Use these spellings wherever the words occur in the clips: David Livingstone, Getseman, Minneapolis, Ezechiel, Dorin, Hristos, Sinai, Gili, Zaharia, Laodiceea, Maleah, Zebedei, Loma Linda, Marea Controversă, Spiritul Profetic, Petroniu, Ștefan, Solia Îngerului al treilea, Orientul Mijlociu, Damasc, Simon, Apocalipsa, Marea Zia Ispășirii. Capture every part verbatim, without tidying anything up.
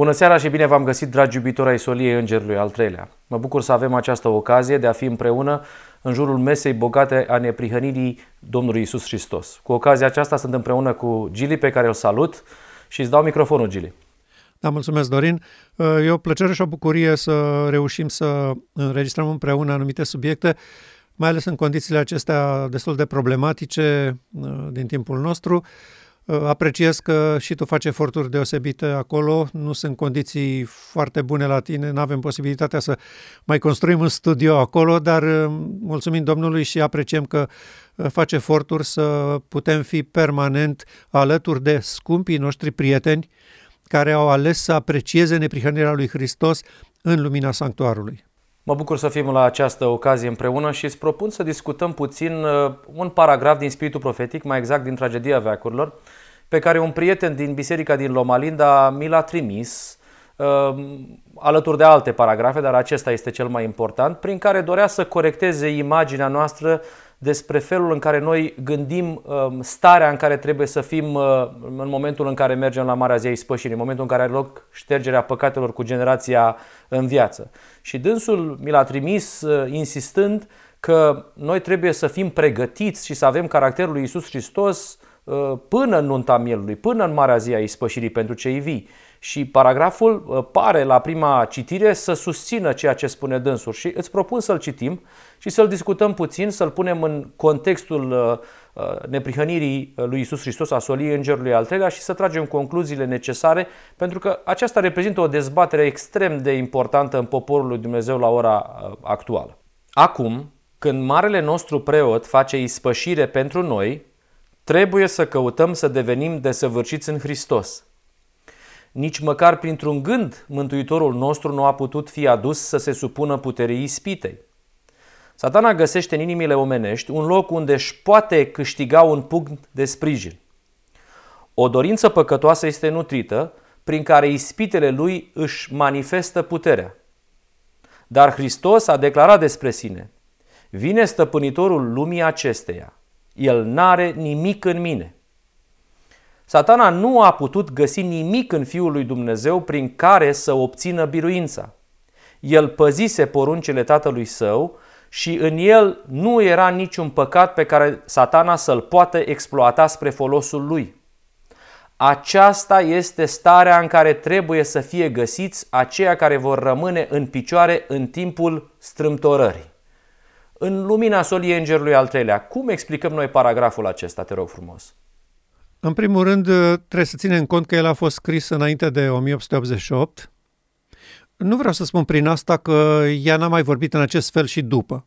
Bună seara și bine v-am găsit, dragi iubitori ai Soliei Îngerului al treilea. Mă bucur să avem această ocazie de a fi împreună în jurul mesei bogate a neprihănirii Domnului Iisus Hristos. Cu ocazia aceasta sunt împreună cu Gili, pe care îl salut și îți dau microfonul, Gili. Da, mulțumesc, Dorin. E o plăcere și o bucurie să reușim să înregistrăm împreună anumite subiecte, mai ales în condițiile acestea destul de problematice din timpul nostru. Apreciez că și tu faci eforturi deosebite acolo, nu sunt condiții foarte bune la tine, nu avem posibilitatea să mai construim un studio acolo, dar mulțumim Domnului și apreciem că faci eforturi să putem fi permanent alături de scumpii noștri prieteni care au ales să aprecieze neprihănirea lui Hristos în lumina sanctuarului. Mă bucur să fim la această ocazie împreună și îți propun să discutăm puțin un paragraf din Spiritul Profetic, mai exact din Tragedia Veacurilor, pe care un prieten din biserica din Loma Linda mi l-a trimis, alături de alte paragrafe, dar acesta este cel mai important, prin care dorea să corecteze imaginea noastră despre felul în care noi gândim starea în care trebuie să fim în momentul în care mergem la Marea Zia Ispășirii, în momentul în care are loc ștergerea păcatelor cu generația în viață. Și dânsul mi l-a trimis insistând că noi trebuie să fim pregătiți și să avem caracterul lui Iisus Hristos până în nunta Mielului, până în Marea Zia Ispășirii pentru cei vii. Și paragraful pare la prima citire să susțină ceea ce spune dânsul și îți propun să-l citim și să-l discutăm puțin, să-l punem în contextul neprihănirii lui Iisus Hristos, a Soliei Îngerului al treilea și să tragem concluziile necesare, pentru că aceasta reprezintă o dezbatere extrem de importantă în poporul lui Dumnezeu la ora actuală. Acum, când marele nostru preot face ispășire pentru noi, trebuie să căutăm să devenim desăvârșiți în Hristos. Nici măcar printr-un gând Mântuitorul nostru nu a putut fi adus să se supună puterii ispitei. Satana găsește în inimile omenești un loc unde își poate câștiga un punct de sprijin. O dorință păcătoasă este nutrită, prin care ispitele lui își manifestă puterea. Dar Hristos a declarat despre sine: vine stăpânitorul lumii acesteia, el n-are nimic în mine. Satana nu a putut găsi nimic în Fiul lui Dumnezeu prin care să obțină biruința. El păzise poruncile Tatălui Său și în el nu era niciun păcat pe care Satana să-l poată exploata spre folosul lui. Aceasta este starea în care trebuie să fie găsiți aceia care vor rămâne în picioare în timpul strâmtorării. În lumina Soliei Îngerului al treilea, cum explicăm noi paragraful acesta, te rog frumos? În primul rând, trebuie să ținem cont că el a fost scris înainte de o mie opt sute optzeci și opt. Nu vreau să spun prin asta că ea n-a mai vorbit în acest fel și după,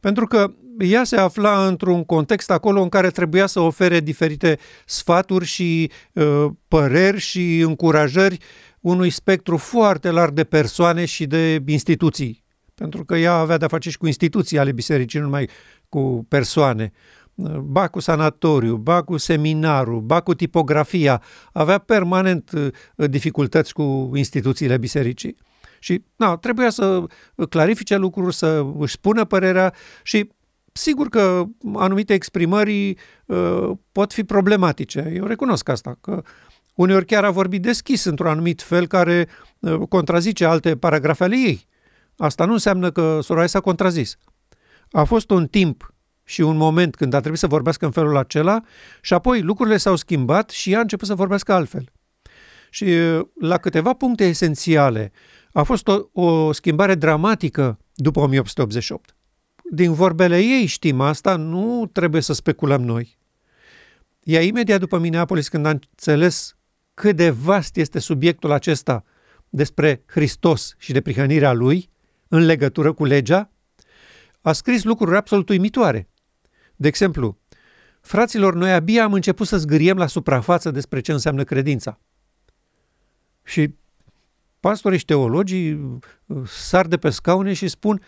pentru că ea se afla într-un context acolo în care trebuia să ofere diferite sfaturi și uh, păreri și încurajări unui spectru foarte larg de persoane și de instituții, pentru că ea avea de-a face și cu instituții ale bisericii, nu numai cu persoane. Ba cu sanatoriu, ba cu seminarul, ba cu tipografia, avea permanent dificultăți cu instituțiile bisericii. Și na, trebuia să clarifice lucruri, să își spună părerea și sigur că anumite exprimări uh, pot fi problematice. Eu recunosc asta, că uneori chiar a vorbit deschis într-un anumit fel care uh, contrazice alte paragrafe ale ei. Asta nu înseamnă că sora s-a contrazis. A fost un timp și un moment când a trebuit să vorbească în felul acela și apoi lucrurile s-au schimbat și ea a început să vorbească altfel. Și la câteva puncte esențiale a fost o, o schimbare dramatică după o mie opt sute optzeci și opt. Din vorbele ei știm asta, nu trebuie să speculăm noi. Ea imediat după Minneapolis, când a înțeles cât de vast este subiectul acesta despre Hristos și de neprihănirea lui în legătură cu legea, a scris lucruri absolut uimitoare. De exemplu, fraților, noi abia am început să zgâriem la suprafață despre ce înseamnă credința. Și pastorii și teologii sar de pe scaune și spun: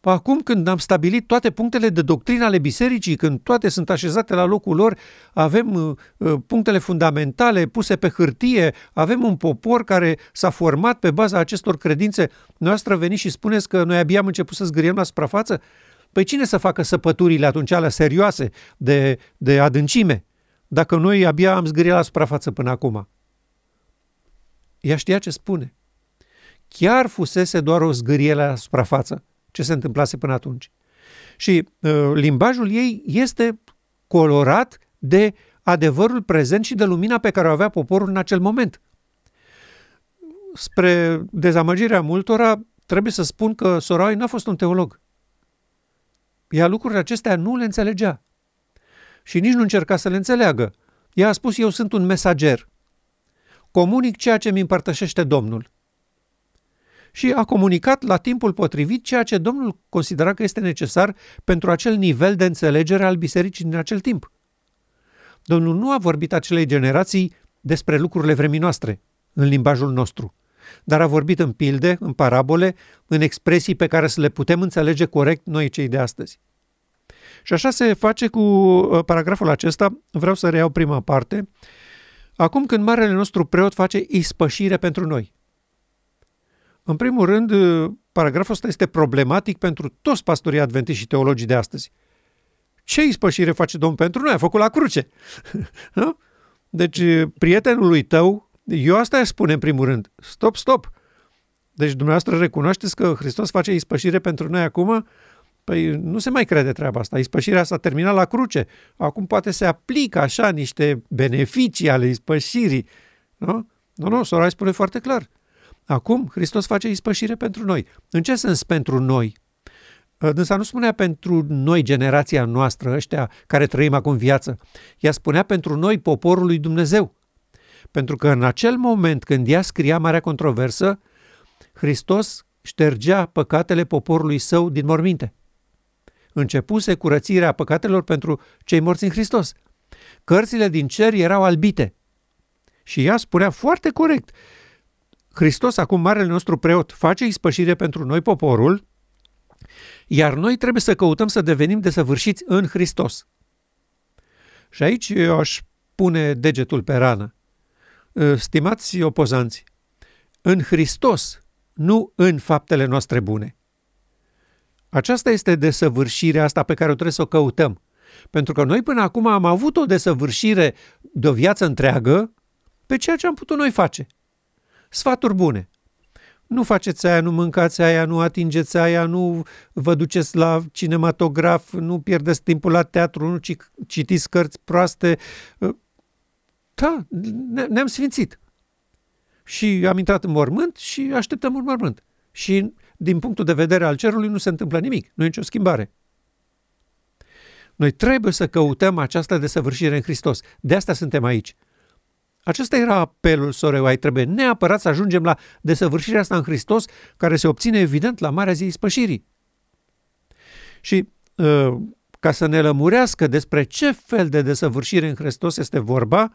acum când am stabilit toate punctele de doctrină ale bisericii, când toate sunt așezate la locul lor, avem punctele fundamentale puse pe hârtie, avem un popor care s-a format pe baza acestor credințe, noastră veniți și spuneți că noi abia am început să zgâriem la suprafață? Păi cine să facă săpăturile atunci alea serioase de, de adâncime, dacă noi abia am zgâriat la suprafață până acum? Ea știa ce spune. Chiar fusese doar o zgârie la suprafață ce se întâmplase până atunci. Și uh, limbajul ei este colorat de adevărul prezent și de lumina pe care o avea poporul în acel moment. Spre dezamăgirea multora, trebuie să spun că Sorai n-a fost un teolog. Ea lucrurile acestea nu le înțelegea. Și nici nu încerca să le înțeleagă. Ea a spus, eu sunt un mesager. Comunic ceea ce mi împărtășește Domnul. Și a comunicat la timpul potrivit ceea ce Domnul considera că este necesar pentru acel nivel de înțelegere al bisericii din acel timp. Domnul nu a vorbit acelei generații despre lucrurile vremii noastre, în limbajul nostru, dar a vorbit în pilde, în parabole, în expresii pe care să le putem înțelege corect noi cei de astăzi. Și așa se face cu paragraful acesta, vreau să reiau prima parte. Acum când marele nostru preot face ispășire pentru noi. În primul rând, paragraful ăsta este problematic pentru toți pastorii adventiști și teologii de astăzi. Ce ispășire face Domnul pentru noi? A făcut la cruce. Deci, prietenului tău, eu asta îi spun în primul rând. Stop, stop. Deci dumneavoastră recunoașteți că Hristos face ispășire pentru noi acum? Păi nu se mai crede treaba asta. Ispășirea s-a terminat la cruce. Acum poate se aplică așa niște beneficii ale ispășirii. Nu, nu, nu Sorai spune foarte clar. Acum Hristos face ispășire pentru noi. În ce sens pentru noi? Dânsa nu spunea pentru noi generația noastră, ăștia care trăim acum viață. Ea spunea pentru noi poporul lui Dumnezeu. Pentru că în acel moment când ea scria Marea Controversă, Hristos ștergea păcatele poporului său din morminte. Începuse curățirea păcatelor pentru cei morți în Hristos. Cărțile din cer erau albite. Și ea spunea foarte corect, Hristos, acum marele nostru preot, face ispășire pentru noi poporul, iar noi trebuie să căutăm să devenim desăvârșiți în Hristos. Și aici eu aș pune degetul pe rană. Stimați opozanți, în Hristos, nu în faptele noastre bune. Aceasta este desăvârșirea asta pe care o trebuie să o căutăm. Pentru că noi până acum am avut o desăvârșire de o viață întreagă pe ceea ce am putut noi face. Sfaturi bune. Nu faceți aia, nu mâncați aia, nu atingeți aia, nu vă duceți la cinematograf, nu pierdeți timpul la teatru, nu citiți cărți proaste. Da, ne-am sfințit. Și am intrat în mormânt și așteptăm un mormânt. Și din punctul de vedere al cerului nu se întâmplă nimic, nu e nicio schimbare. Noi trebuie să căutăm această desăvârșire în Hristos. De asta suntem aici. Acesta era apelul Soreuai. Trebuie neapărat să ajungem la desăvârșirea asta în Hristos, care se obține evident la Marea Zi Ispășirii. Și ca să ne lămurească despre ce fel de desăvârșire în Hristos este vorba,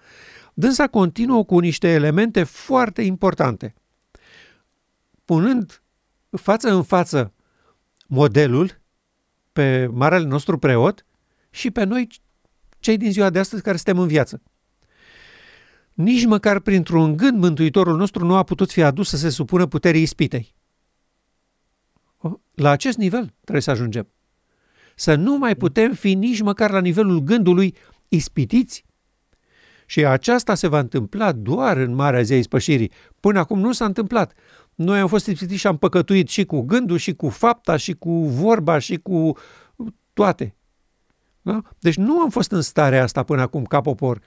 dânsa continuă cu niște elemente foarte importante, punând față în față modelul pe marele nostru preot și pe noi cei din ziua de astăzi care suntem în viață. Nici măcar printr-un gând mântuitorul nostru nu a putut fi adus să se supună puterii ispitei. La acest nivel trebuie să ajungem. Să nu mai putem fi nici măcar la nivelul gândului ispitiți. Și aceasta se va întâmpla doar în Marea Zi a Ispășirii. Până acum nu s-a întâmplat. Noi am fost ispitiți și am păcătuit și cu gândul, și cu fapta, și cu vorba, și cu toate. Da? Deci nu am fost în starea asta până acum ca popor.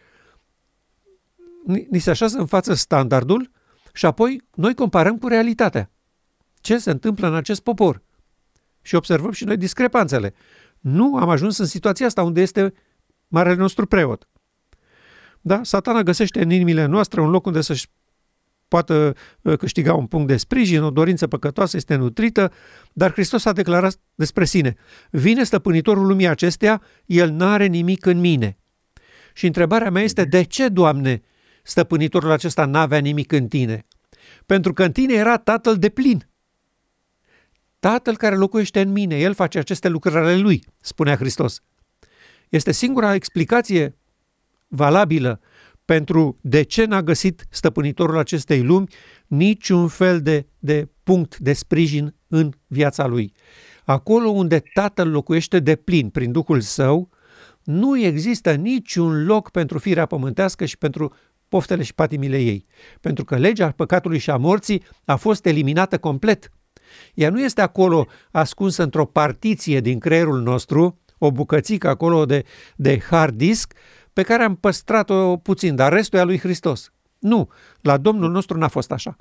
Ni se așează în față standardul și apoi noi comparăm cu realitatea. Ce se întâmplă în acest popor? Și observăm și noi discrepanțele. Nu am ajuns în situația asta unde este marele nostru preot. Da? Satana găsește în inimile noastre un loc unde să-și poată câștiga un punct de sprijin, o dorință păcătoasă este nutrită, dar Hristos a declarat despre sine. Vine stăpânitorul lumii acesteia, el n-are nimic în mine. Și întrebarea mea este, de ce, Doamne, stăpânitorul acesta n-avea nimic în tine? Pentru că în tine era Tatăl deplin. Tatăl care locuiește în mine, el face aceste lucrări ale lui, spunea Hristos. Este singura explicație valabilă pentru de ce n-a găsit stăpânitorul acestei lumi niciun fel de, de punct de sprijin în viața lui. Acolo unde Tatăl locuiește de plin prin Duhul Său, nu există niciun loc pentru firea pământească și pentru poftele și patimile ei, pentru că legea păcatului și a morții a fost eliminată complet. Ea nu este acolo ascunsă într-o partiție din creierul nostru, o bucățică acolo de, de hard disk, pe care am păstrat-o puțin, dar restul e a lui Hristos. Nu, la Domnul nostru n-a fost așa.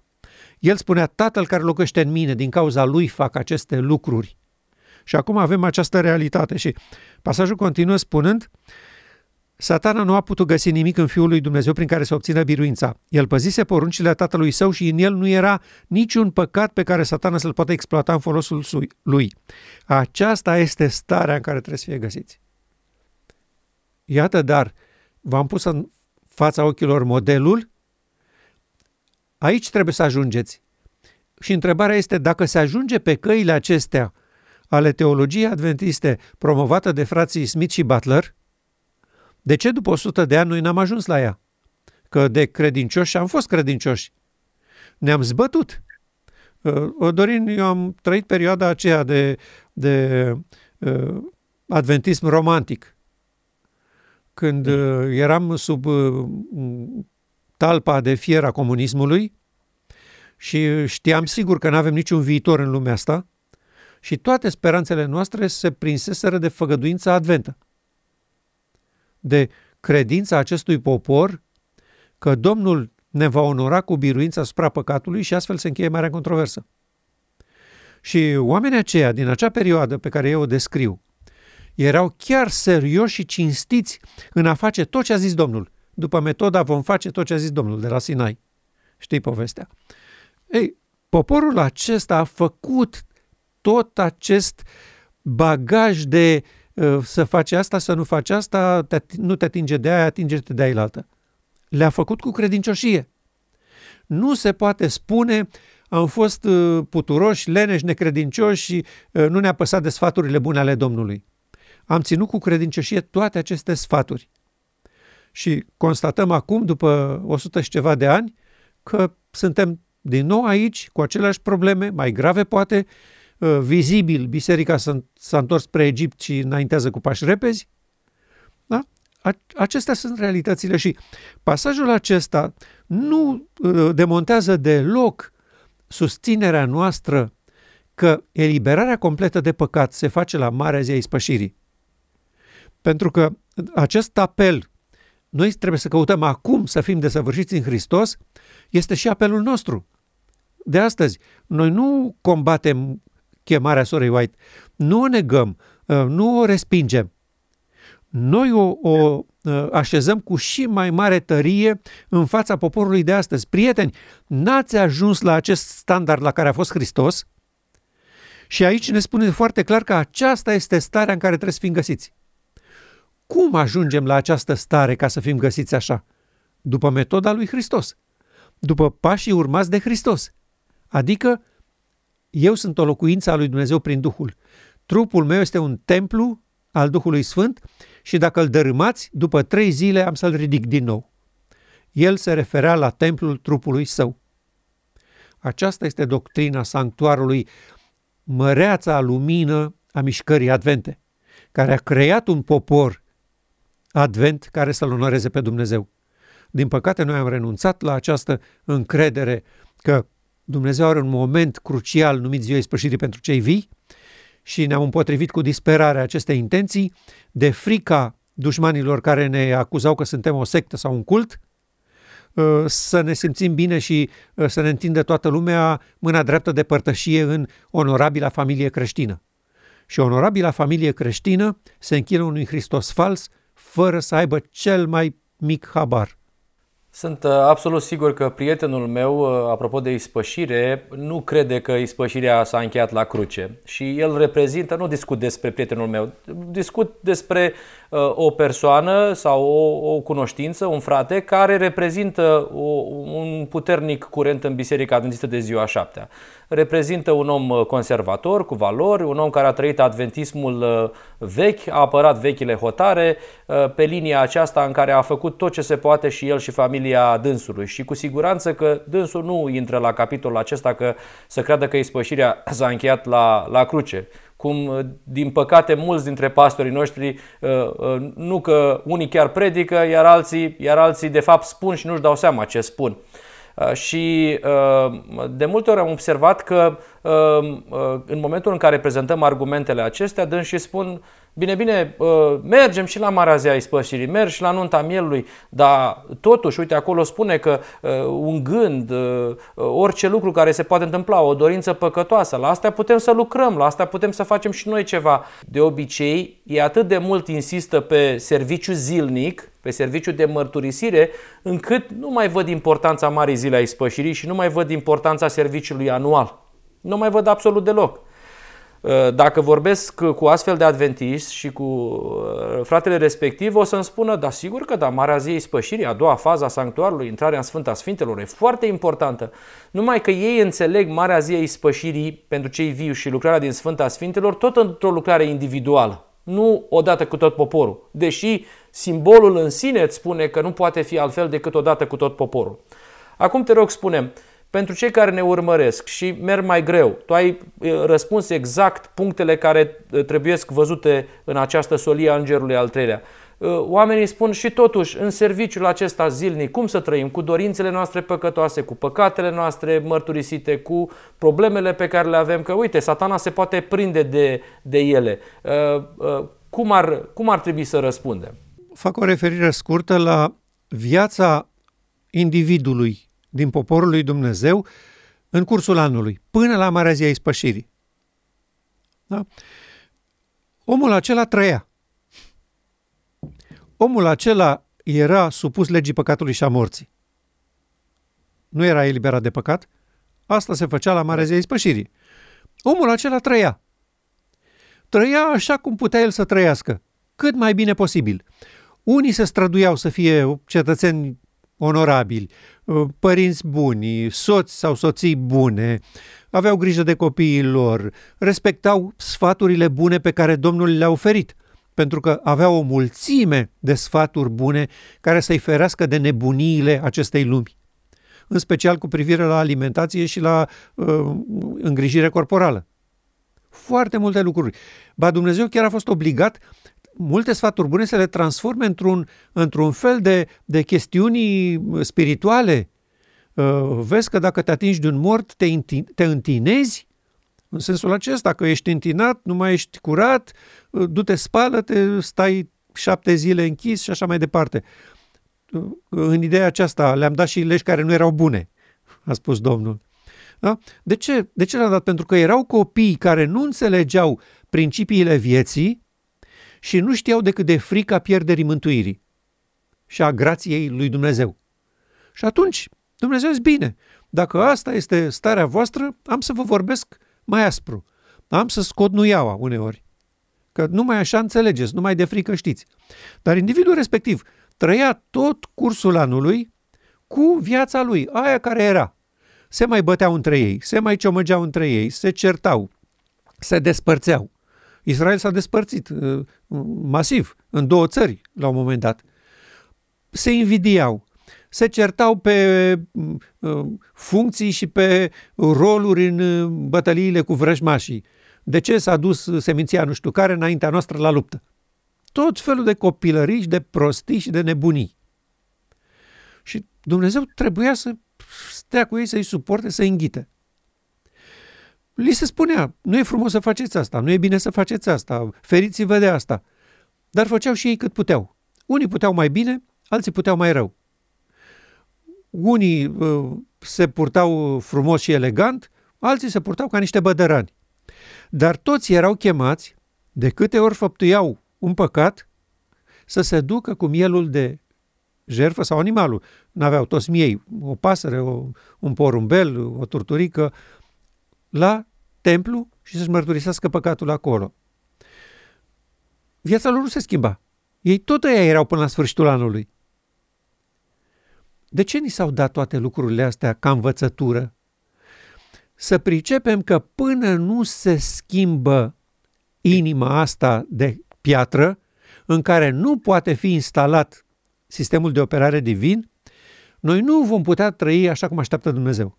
El spunea, Tatăl care locuiește în mine, din cauza lui fac aceste lucruri. Și acum avem această realitate și pasajul continuă spunând, Satana nu a putut găsi nimic în Fiul lui Dumnezeu prin care să obțină biruința. El păzise poruncile Tatălui Său și în el nu era niciun păcat pe care Satana să-l poată exploata în folosul lui. Aceasta este starea în care trebuie să fie găsiți. Iată, dar v-am pus în fața ochilor modelul. Aici trebuie să ajungeți. Și întrebarea este dacă se ajunge pe căile acestea ale teologiei adventiste promovată de frații Smith și Butler, de ce după o sută de ani noi n-am ajuns la ea? Că de credincioși am fost credincioși. Ne-am zbătut. Dorin, eu am trăit perioada aceea de, de uh, adventism romantic. Când uh, eram sub uh, talpa de fier a comunismului și știam sigur că nu avem niciun viitor în lumea asta și toate speranțele noastre se prinseseră de făgăduința adventă, de credința acestui popor că Domnul ne va onora cu biruința asupra păcatului și astfel se încheie Marea Controversă. Și oamenii aceia din acea perioadă pe care eu o descriu erau chiar serioși și cinstiți în a face tot ce a zis Domnul. După metoda vom face tot ce a zis Domnul de la Sinai. Știi povestea. Ei, poporul acesta a făcut tot acest bagaj de să faci asta, să nu faci asta, te, nu te atinge de aia, atinge-te de ailaltă. Le-a făcut cu credincioșie. Nu se poate spune, am fost puturoși, leneși, necredincioși și nu ne-a păsat de sfaturile bune ale Domnului. Am ținut cu credincioșie toate aceste sfaturi. Și constatăm acum, după o sută și ceva de ani, că suntem din nou aici, cu aceleași probleme, mai grave poate, vizibil, biserica s-a întors spre Egipt și înaintează cu pași repezi. Da? Acestea sunt realitățile și pasajul acesta nu demontează deloc susținerea noastră că eliberarea completă de păcat se face la Marea Zi a Ispășirii. Pentru că acest apel, noi trebuie să căutăm acum să fim desăvârșiți în Hristos, este și apelul nostru de astăzi. Noi nu combatem chemarea sorei White, nu o negăm, nu o respingem. Noi o, o așezăm cu și mai mare tărie în fața poporului de astăzi. Prieteni, n-ați ajuns la acest standard la care a fost Hristos și aici ne spune foarte clar că aceasta este starea în care trebuie să fim găsiți. Cum ajungem la această stare ca să fim găsiți așa? După metoda lui Hristos, după pașii urmați de Hristos, adică eu sunt o locuință a lui Dumnezeu prin Duhul. Trupul meu este un templu al Duhului Sfânt și dacă îl dărâmați, după trei zile am să-l ridic din nou. El se referea la templul trupului său. Aceasta este doctrina sanctuarului, măreața lumină a mișcării advente, care a creat un popor advent care să-L onoreze pe Dumnezeu. Din păcate, noi am renunțat la această încredere că Dumnezeu are un moment crucial numit Ziua Ispășirii pentru cei vii și ne-am împotrivit cu disperarea acestei intenții de frica dușmanilor care ne acuzau că suntem o sectă sau un cult, să ne simțim bine și să ne întindă toată lumea mâna dreaptă de părtășie în onorabila familie creștină. Și onorabila familie creștină se închină unui Hristos fals fără să aibă cel mai mic habar. Sunt absolut sigur că prietenul meu, apropo de ispășire, nu crede că ispășirea s-a încheiat la cruce și el reprezintă, nu discut despre prietenul meu, discut despre uh, o persoană sau o, o cunoștință, un frate care reprezintă o, un puternic curent în Biserica Adventistă de Ziua Șaptea. Reprezintă un om conservator, cu valori, un om care a trăit adventismul vechi, a apărat vechile hotare, pe linia aceasta în care a făcut tot ce se poate și el și familia dânsului. Și cu siguranță că dânsul nu intră la capitolul acesta că să creadă că ispășirea s-a încheiat la, la cruce. cum din păcate mulți dintre pastorii noștri, nu că unii chiar predică, iar alții, iar alții de fapt spun și nu-și dau seama ce spun. Și de multe ori am observat că în momentul în care prezentăm argumentele acestea, dânsii spun, bine, bine, mergem și la Marea Zia Ispășirii, mergi și la nunta Mielului, dar totuși, uite, acolo spune că un gând, orice lucru care se poate întâmpla, o dorință păcătoasă, la astea putem să lucrăm, la astea putem să facem și noi ceva. De obicei, ei atât de mult insistă pe serviciu zilnic, pe serviciu de mărturisire, încât nu mai văd importanța Marii Zile a Ispășirii și nu mai văd importanța serviciului anual. Nu mai văd absolut deloc. Dacă vorbesc cu astfel de adventiști și cu fratele respectiv, o să-mi spună, da, sigur că da, Marea Zi a Ispășirii, a doua fază a sanctuarului, intrarea în Sfânta Sfintelor, e foarte importantă. Numai că ei înțeleg Marea Zi a Ispășirii pentru cei vii și lucrarea din Sfânta Sfintelor tot într-o lucrare individuală, nu odată cu tot poporul, deși simbolul în sine îți spune că nu poate fi altfel decât odată cu tot poporul. Acum te rog, spune-mi, pentru cei care ne urmăresc și merg mai greu, tu ai răspuns exact punctele care trebuiesc văzute în această solie a Îngerului al treilea. Oamenii spun și totuși, în serviciul acesta zilnic, cum să trăim cu dorințele noastre păcătoase, cu păcatele noastre mărturisite, cu problemele pe care le avem, că uite, Satana se poate prinde de, de ele. Cum ar, cum ar trebui să răspundem? Fac o referire scurtă la viața individului din poporul lui Dumnezeu în cursul anului, până la Marea Zi a Ispășirii. Da? Omul acela trăia. Omul acela era supus legii păcatului și a morții. Nu era eliberat de păcat. Asta se făcea la Marea Zi a Ispășirii. Omul acela trăia. Trăia așa cum putea el să trăiască, cât mai bine posibil. Unii se străduiau să fie cetățeni onorabili, părinți buni, soți sau soții bune, aveau grijă de copiii lor, respectau sfaturile bune pe care Domnul le-a oferit, pentru că aveau o mulțime de sfaturi bune care să-i ferească de nebuniile acestei lumi, în special cu privire la alimentație și la uh, îngrijire corporală. Foarte multe lucruri. Ba Dumnezeu chiar a fost obligat multe sfaturi bune să le transforme într-un, într-un fel de, de chestiuni spirituale. Vezi că dacă te atingi de un mort, te, te întinezi? În sensul acesta, că ești întinat, nu mai ești curat, du-te, spală-te, stai șapte zile închis și așa mai departe. În ideea aceasta le-am dat și legi care nu erau bune, a spus Domnul. Da? De ce? De ce le-am dat? Pentru că erau copii care nu înțelegeau principiile vieții și nu știau decât de frica pierderii mântuirii și a grației lui Dumnezeu. Și atunci, Dumnezeu zice, bine, dacă asta este starea voastră, am să vă vorbesc mai aspru, am să scot nuiaua uneori, că numai așa înțelegeți, numai de frică știți. Dar individul respectiv trăia tot cursul anului cu viața lui, aia care era. Se mai băteau între ei, se mai ciomăgeau între ei, se certau, se despărțeau. Israel s-a despărțit masiv în două țări la un moment dat. Se invidiau, se certau pe funcții și pe roluri în bătăliile cu vrăjmașii. De ce s-a dus seminția nu știu care înaintea noastră la luptă? Tot felul de copilării și de prostii și de nebunii. Și Dumnezeu trebuia să stea cu ei, să-i suporte, să-i înghite. Li se spunea, nu e frumos să faceți asta, nu e bine să faceți asta, feriți-vă de asta. Dar făceau și ei cât puteau. Unii puteau mai bine, alții puteau mai rău. Unii uh, se purtau frumos și elegant, alții se purtau ca niște bădărani. Dar toți erau chemați, de câte ori făptuiau un păcat, să se ducă cu mielul de jertfă sau animalul. N-aveau toți miei, o pasăre, o, un porumbel, o turturică, la templu și să-și mărturisească păcatul acolo. Viața lor nu se schimba. Ei tot aia erau până la sfârșitul anului. De ce ni s-au dat toate lucrurile astea ca învățătură? Să pricepem că până nu se schimbă inima asta de piatră, în care nu poate fi instalat sistemul de operare divin, noi nu vom putea trăi așa cum așteaptă Dumnezeu.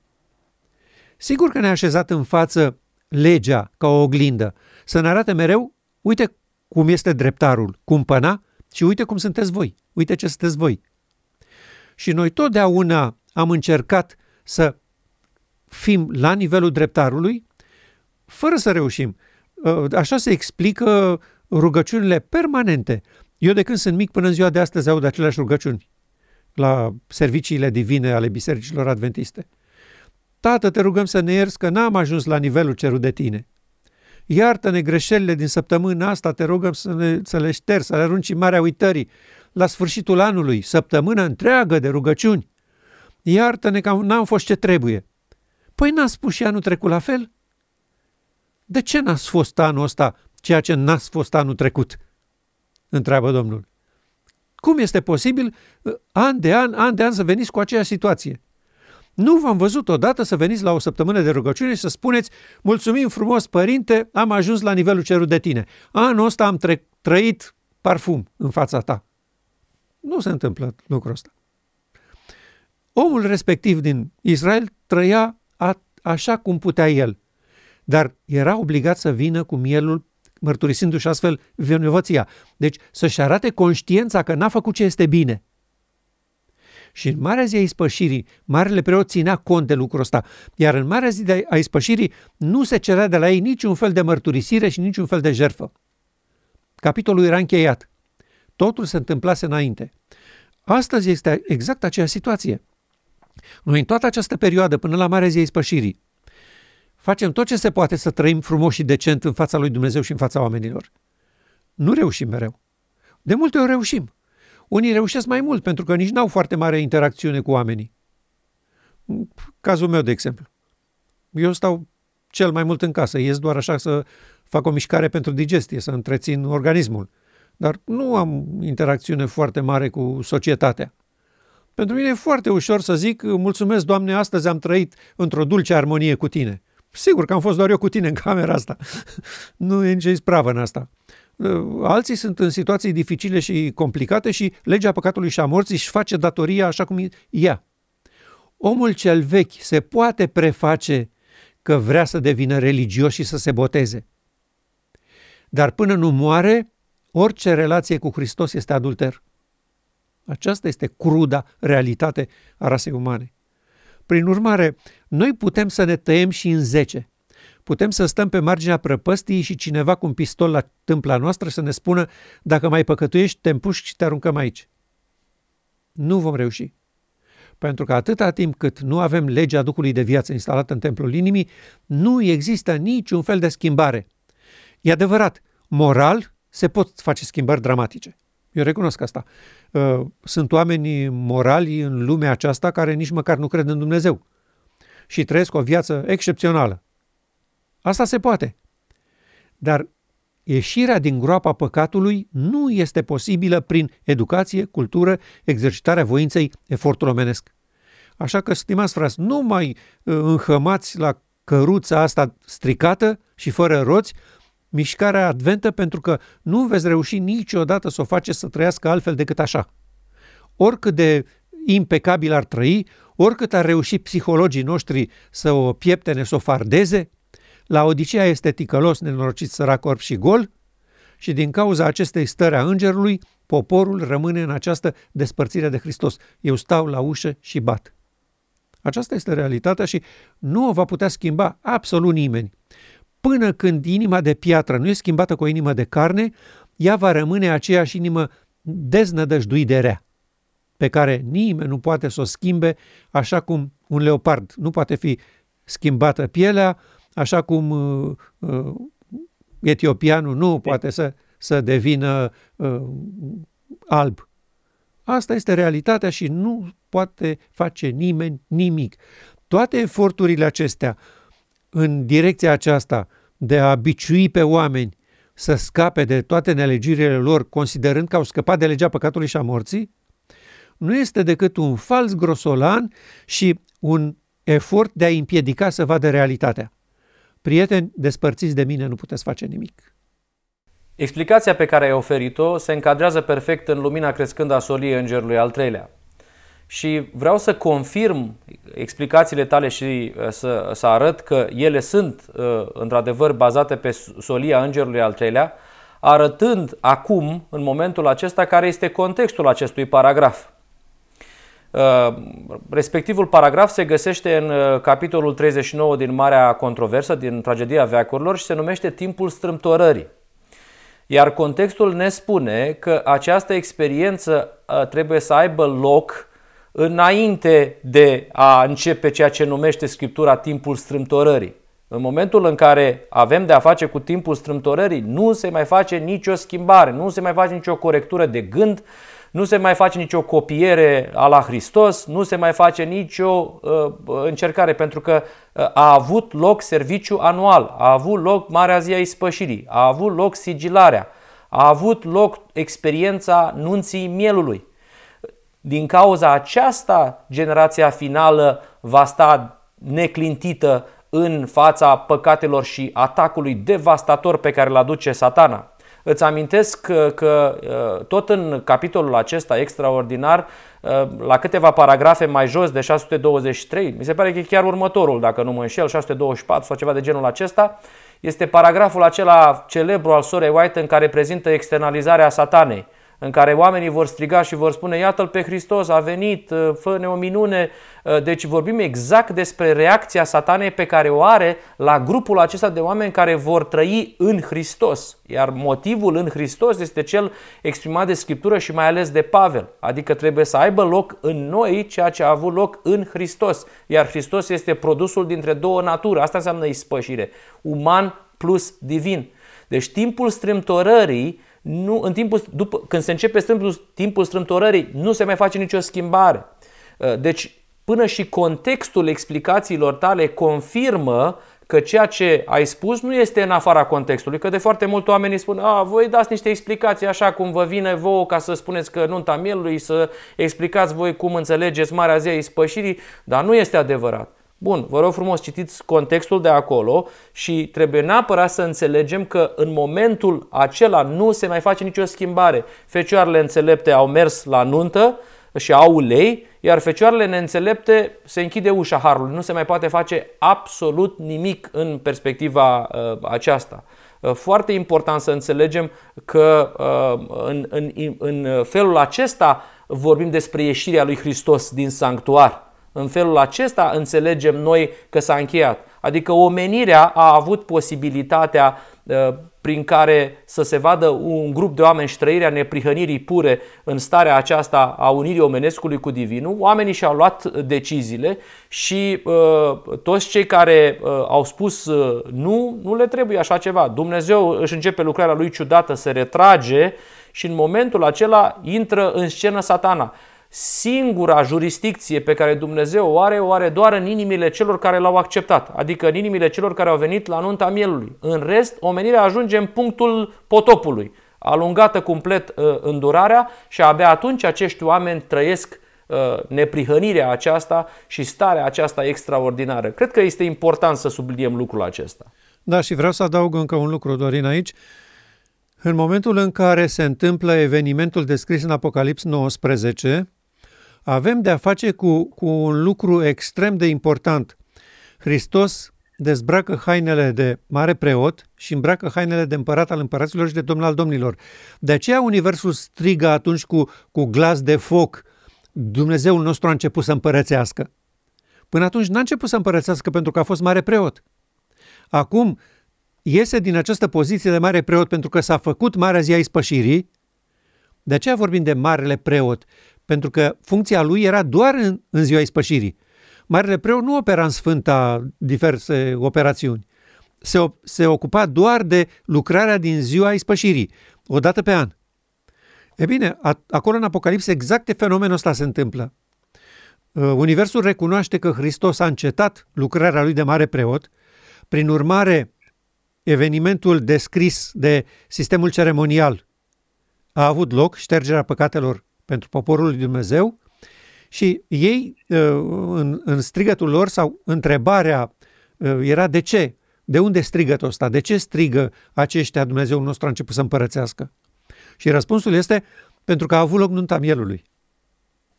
Sigur că ne-a așezat în față legea ca o oglindă, să ne arate mereu, uite cum este dreptarul, cum păna și uite cum sunteți voi, uite ce sunteți voi. Și noi totdeauna am încercat să fim la nivelul dreptarului, fără să reușim. Așa se explică rugăciunile permanente. Eu de când sunt mic până în ziua de astăzi aud aceleași rugăciuni la serviciile divine ale bisericilor adventiste. Tată, te rugăm să ne ierți că n-am ajuns la nivelul cerut de tine. Iartă-ne greșelile din săptămâna asta, te rugăm să, ne, să le ștergi, să le arunci în marea uitării. La sfârșitul anului, săptămâna întreagă de rugăciuni. Iartă-ne că n-am fost ce trebuie. Păi n-ați spus și anul trecut la fel? De ce n-ați fost anul ăsta ceea ce n-ați fost anul trecut? Întreabă Domnul. Cum este posibil an de an, an de an să veniți cu aceeași situație? Nu v-am văzut odată să veniți la o săptămână de rugăciune și să spuneți, mulțumim frumos, părinte, am ajuns la nivelul cerut de tine. Anul ăsta am tre- trăit parfum în fața ta. Nu se întâmplă lucrul ăsta. Omul respectiv din Israel trăia a- așa cum putea el, dar era obligat să vină cu mielul, mărturisindu-și astfel vinovăția. Deci să-și arate conștiința că n-a făcut ce este bine. Și în Marea Zi a Ispășirii, marele preot ținea cont de lucrul ăsta. Iar în Marea Zi a Ispășirii nu se cerea de la ei niciun fel de mărturisire și niciun fel de jertfă. Capitolul era încheiat. Totul se întâmplase înainte. Astăzi este exact aceeași situație. Noi în toată această perioadă, până la Marea Zi a Ispășirii, facem tot ce se poate să trăim frumos și decent în fața lui Dumnezeu și în fața oamenilor. Nu reușim mereu. De multe ori reușim. Unii reușesc mai mult pentru că nici n-au foarte mare interacțiune cu oamenii. Cazul meu, de exemplu. Eu stau cel mai mult în casă. Ies doar așa să fac o mișcare pentru digestie, să întrețin organismul. Dar nu am interacțiune foarte mare cu societatea. Pentru mine e foarte ușor să zic, mulțumesc, Doamne, astăzi am trăit într-o dulce armonie cu Tine. Sigur că am fost doar eu cu Tine în camera asta. Nu e nici ispravă în asta. Alții sunt în situații dificile și complicate și legea păcatului și a morții își face datoria așa cum ea. Omul cel vechi se poate preface că vrea să devină religios și să se boteze. Dar până nu moare, orice relație cu Hristos este adulter. Aceasta este cruda realitate a rasei umane. Prin urmare, noi putem să ne tăiem și în zece. Putem să stăm pe marginea prăpăstii și cineva cu un pistol la tâmpla noastră să ne spună, dacă mai păcătuiești, te împușci și te aruncăm aici. Nu vom reuși. Pentru că atâta timp cât nu avem legea Duhului de viață instalată în templul inimii, nu există niciun fel de schimbare. E adevărat, moral se pot face schimbări dramatice. Eu recunosc asta. Sunt oameni morali în lumea aceasta care nici măcar nu cred în Dumnezeu și trăiesc o viață excepțională. Asta se poate. Dar ieșirea din groapa păcatului nu este posibilă prin educație, cultură, exercitarea voinței, efortul omenesc. Așa că, stimați frați, nu mai înhămați la căruța asta stricată și fără roți mișcarea adventă, pentru că nu veți reuși niciodată să o faceți să trăiască altfel decât așa. Oricât de impecabil ar trăi, oricât ar reuși psihologii noștri să o pieptene, să o fardeze, Laodiceea este ticălos, nenorocit, sărac, orb și gol și din cauza acestei stări a îngerului, poporul rămâne în această despărțire de Hristos. Eu stau la ușă și bat. Aceasta este realitatea și nu o va putea schimba absolut nimeni. Până când inima de piatră nu e schimbată cu o inimă de carne, ea va rămâne aceeași inimă deznădăjduit de rea, pe care nimeni nu poate să o schimbe, așa cum un leopard nu poate fi schimbată pielea, așa cum uh, uh, etiopianul nu poate să, să devină uh, alb. Asta este realitatea și nu poate face nimeni nimic. Toate eforturile acestea în direcția aceasta de a biciui pe oameni să scape de toate nelegirile lor, considerând că au scăpat de legea păcatului și a morții, nu este decât un fals grosolan și un efort de a împiedica să vadă realitatea. Prieteni, despărțiți de mine, nu puteți face nimic. Explicația pe care ai oferit-o se încadrează perfect în lumina crescândă a soliei Îngerului al treilea. și vreau să confirm explicațiile tale și să, să arăt că ele sunt într-adevăr bazate pe solia Îngerului al treilea, arătând acum, în momentul acesta, care este contextul acestui paragraf. Respectivul paragraf se găsește în capitolul treizeci și nouă din Marea Controversă, din Tragedia Veacurilor, și se numește Timpul Strâmtorării. Iar contextul ne spune că această experiență trebuie să aibă loc înainte de a începe ceea ce numește Scriptura timpul strâmtorării. În momentul în care avem de a face cu timpul strâmtorării, nu se mai face nicio schimbare, nu se mai face nicio corectură de gând, nu se mai face nicio copiere a la Hristos, nu se mai face nicio uh, încercare, pentru că a avut loc serviciu anual, a avut loc Marea Zia Ispășirii, a avut loc sigilarea, a avut loc experiența nunții mielului. Din cauza aceasta, generația finală va sta neclintită în fața păcatelor și atacului devastator pe care îl aduce Satana. Îți amintesc că, că tot în capitolul acesta extraordinar, la câteva paragrafe mai jos de șase sute douăzeci și trei, mi se pare că e chiar următorul, dacă nu mă înșel, șase sute douăzeci și patru sau ceva de genul acesta, este paragraful acela celebru al sorei White în care prezintă externalizarea Satanei, în care oamenii vor striga și vor spune: iată-l pe Hristos, a venit, fă-ne o minune. Deci vorbim exact despre reacția Satanei pe care o are la grupul acesta de oameni care vor trăi în Hristos. Iar motivul în Hristos este cel exprimat de Scriptură și mai ales de Pavel. Adică trebuie să aibă loc în noi ceea ce a avut loc în Hristos. Iar Hristos este produsul dintre două naturi. Asta înseamnă ispășire. Uman plus divin. Deci timpul strâmtorării, Nu, în timpul, după, când se începe strâmtul, timpul strâmtorării, nu se mai face nicio schimbare. Deci, până și contextul explicațiilor tale confirmă că ceea ce ai spus nu este în afara contextului. Că de foarte mult oamenii spun: a, voi dați niște explicații așa cum vă vine vouă, ca să spuneți că nunta mielului, să explicați voi cum înțelegeți Marea Zi a Ispășirii, dar nu este adevărat. Bun, vă rog frumos, citiți contextul de acolo și trebuie neapărat să înțelegem că în momentul acela nu se mai face nicio schimbare. Fecioarele înțelepte au mers la nuntă și au ulei, iar fecioarele neînțelepte se închide ușa harului. Nu se mai poate face absolut nimic în perspectiva uh, aceasta. Uh, foarte important să înțelegem că uh, în, în, în felul acesta vorbim despre ieșirea lui Hristos din sanctuar. În felul acesta înțelegem noi că s-a încheiat. Adică omenirea a avut posibilitatea prin care să se vadă un grup de oameni și trăirea neprihănirii pure în starea aceasta a unirii omenescului cu divinul. Oamenii și-au luat deciziile și uh, toți cei care uh, au spus uh, nu, nu le trebuie așa ceva. Dumnezeu își începe lucrarea lui ciudată, se retrage și în momentul acela intră în scenă Satana. Singura jurisdicție pe care Dumnezeu o are, o are doar în inimile celor care l-au acceptat, adică în inimile celor care au venit la nunta mielului. În rest, omenirea ajunge în punctul potopului, alungată complet îndurarea și abia atunci acești oameni trăiesc neprihănirea aceasta și starea aceasta extraordinară. Cred că este important să subliniem lucrul acesta. Da, și vreau să adaug încă un lucru, Dorin, aici. În momentul în care se întâmplă evenimentul descris în Apocalipsa nouăsprezece, avem de a face cu, cu un lucru extrem de important. Hristos dezbracă hainele de mare preot și îmbracă hainele de împărat al împăraților și de domn al domnilor. De aceea universul strigă atunci cu, cu glas de foc: Dumnezeul nostru a început să împărățească. Până atunci n-a început să împărățească pentru că a fost mare preot. Acum iese din această poziție de mare preot pentru că s-a făcut Marea Zi a Ispășirii. De aceea vorbim de marele preot, pentru că funcția lui era doar în, în ziua ispășirii. Marele preot nu opera în sfânta diverse operațiuni. Se, se ocupa doar de lucrarea din ziua ispășirii, o dată pe an. E bine, a, acolo în Apocalipsa exact fenomenul ăsta se întâmplă. Universul recunoaște că Hristos a încetat lucrarea lui de mare preot. Prin urmare, evenimentul descris de sistemul ceremonial a avut loc, ștergerea păcatelor pentru poporul lui Dumnezeu, și ei, în, în strigătul lor, sau întrebarea era: de ce? De unde strigătul ăsta? De ce strigă aceștia Dumnezeul nostru a început să împărățească? Și răspunsul este: pentru că a avut loc nunta mielului.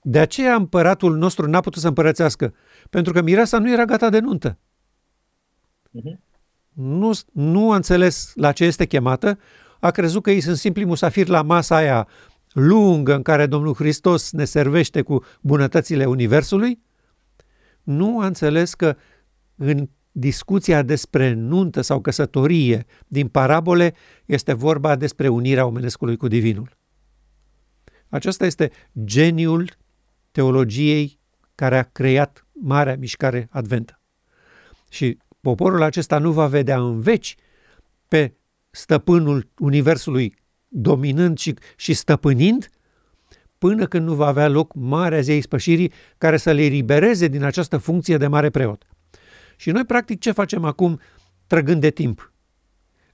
De aceea împăratul nostru n-a putut să împărățească, pentru că mireasa nu era gata de nuntă. Uh-huh. Nu, nu a înțeles la ce este chemată, a crezut că ei sunt simpli musafiri la masa aia lungă în care Domnul Hristos ne servește cu bunătățile Universului. Nu a înțeles că în discuția despre nuntă sau căsătorie din parabole este vorba despre unirea omenescului cu divinul. Acesta este geniul teologiei care a creat Marea Mișcare Adventă. Și poporul acesta nu va vedea în veci pe stăpânul Universului dominând și, și stăpânind până când nu va avea loc Marea Zia Ispășirii care să le elibereze din această funcție de mare preot. Și noi, practic, ce facem acum trăgând de timp?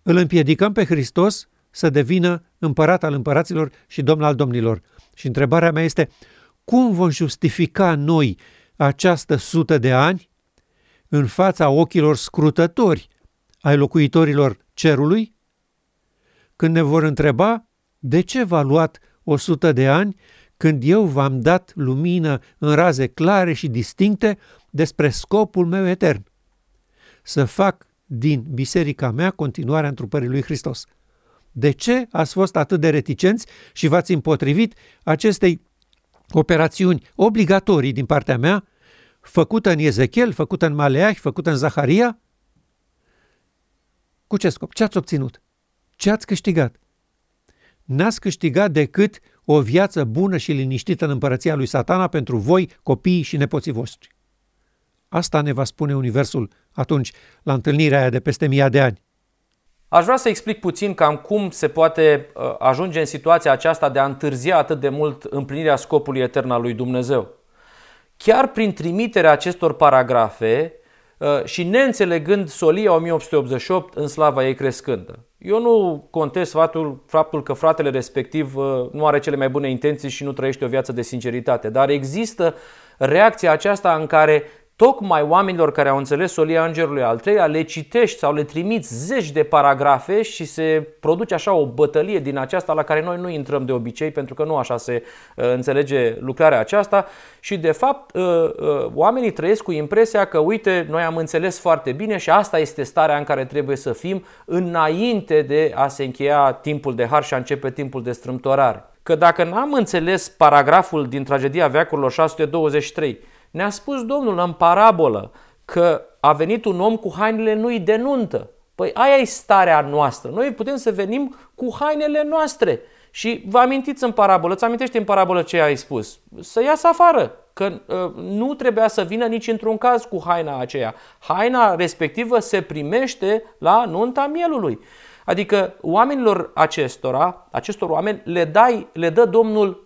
Îl împiedicăm pe Hristos să devină împărat al împăraților și domn al domnilor. Și întrebarea mea este, cum vom justifica noi această sută de ani în fața ochilor scrutători ai locuitorilor cerului, când ne vor întreba de ce v-a luat o sută de ani când eu v-am dat lumină în raze clare și distincte despre scopul meu etern? Să fac din biserica mea continuarea întrupării lui Hristos. De ce ați fost atât de reticenți și v-ați împotrivit acestei operațiuni obligatorii din partea mea, făcută în Ezechiel, făcută în Maleah, făcută în Zaharia? Cu ce scop? Ce ați obținut? Ce ați câștigat? N-ați câștigat decât o viață bună și liniștită în împărăția lui Satana pentru voi, copiii și nepoții voștri. Asta ne va spune Universul atunci, la întâlnirea aia de peste mii de ani. Aș vrea să explic puțin cam cum se poate ajunge în situația aceasta de a întârzia atât de mult împlinirea scopului etern al lui Dumnezeu. Chiar prin trimiterea acestor paragrafe și neînțelegând Solia o mie opt sute optzeci și opt în slava ei crescândă. Eu nu contest faptul, faptul că fratele respectiv nu are cele mai bune intenții și nu trăiește o viață de sinceritate, dar există reacția aceasta în care tocmai oamenilor care au înțeles Solia Îngerului al treilea le citești sau le trimiți zeci de paragrafe și se produce așa o bătălie din aceasta la care noi nu intrăm de obicei, pentru că nu așa se înțelege lucrarea aceasta și de fapt oamenii trăiesc cu impresia că uite, noi am înțeles foarte bine și asta este starea în care trebuie să fim înainte de a se încheia timpul de har și a începe timpul de strâmtorare. Că dacă n-am înțeles paragraful din Tragedia veacurilor șase sute douăzeci și trei, ne-a spus Domnul în parabolă că a venit un om cu hainele lui de nuntă. Păi aia e starea noastră. Noi putem să venim cu hainele noastre. Și vă amintiți în parabolă, îți amintești în parabolă ce ai spus? Să iasă afară, că nu trebuia să vină nici într-un caz cu haina aceea. Haina respectivă se primește la nunta mielului. Adică oamenilor acestora, acestor oameni, le, dai, le dă Domnul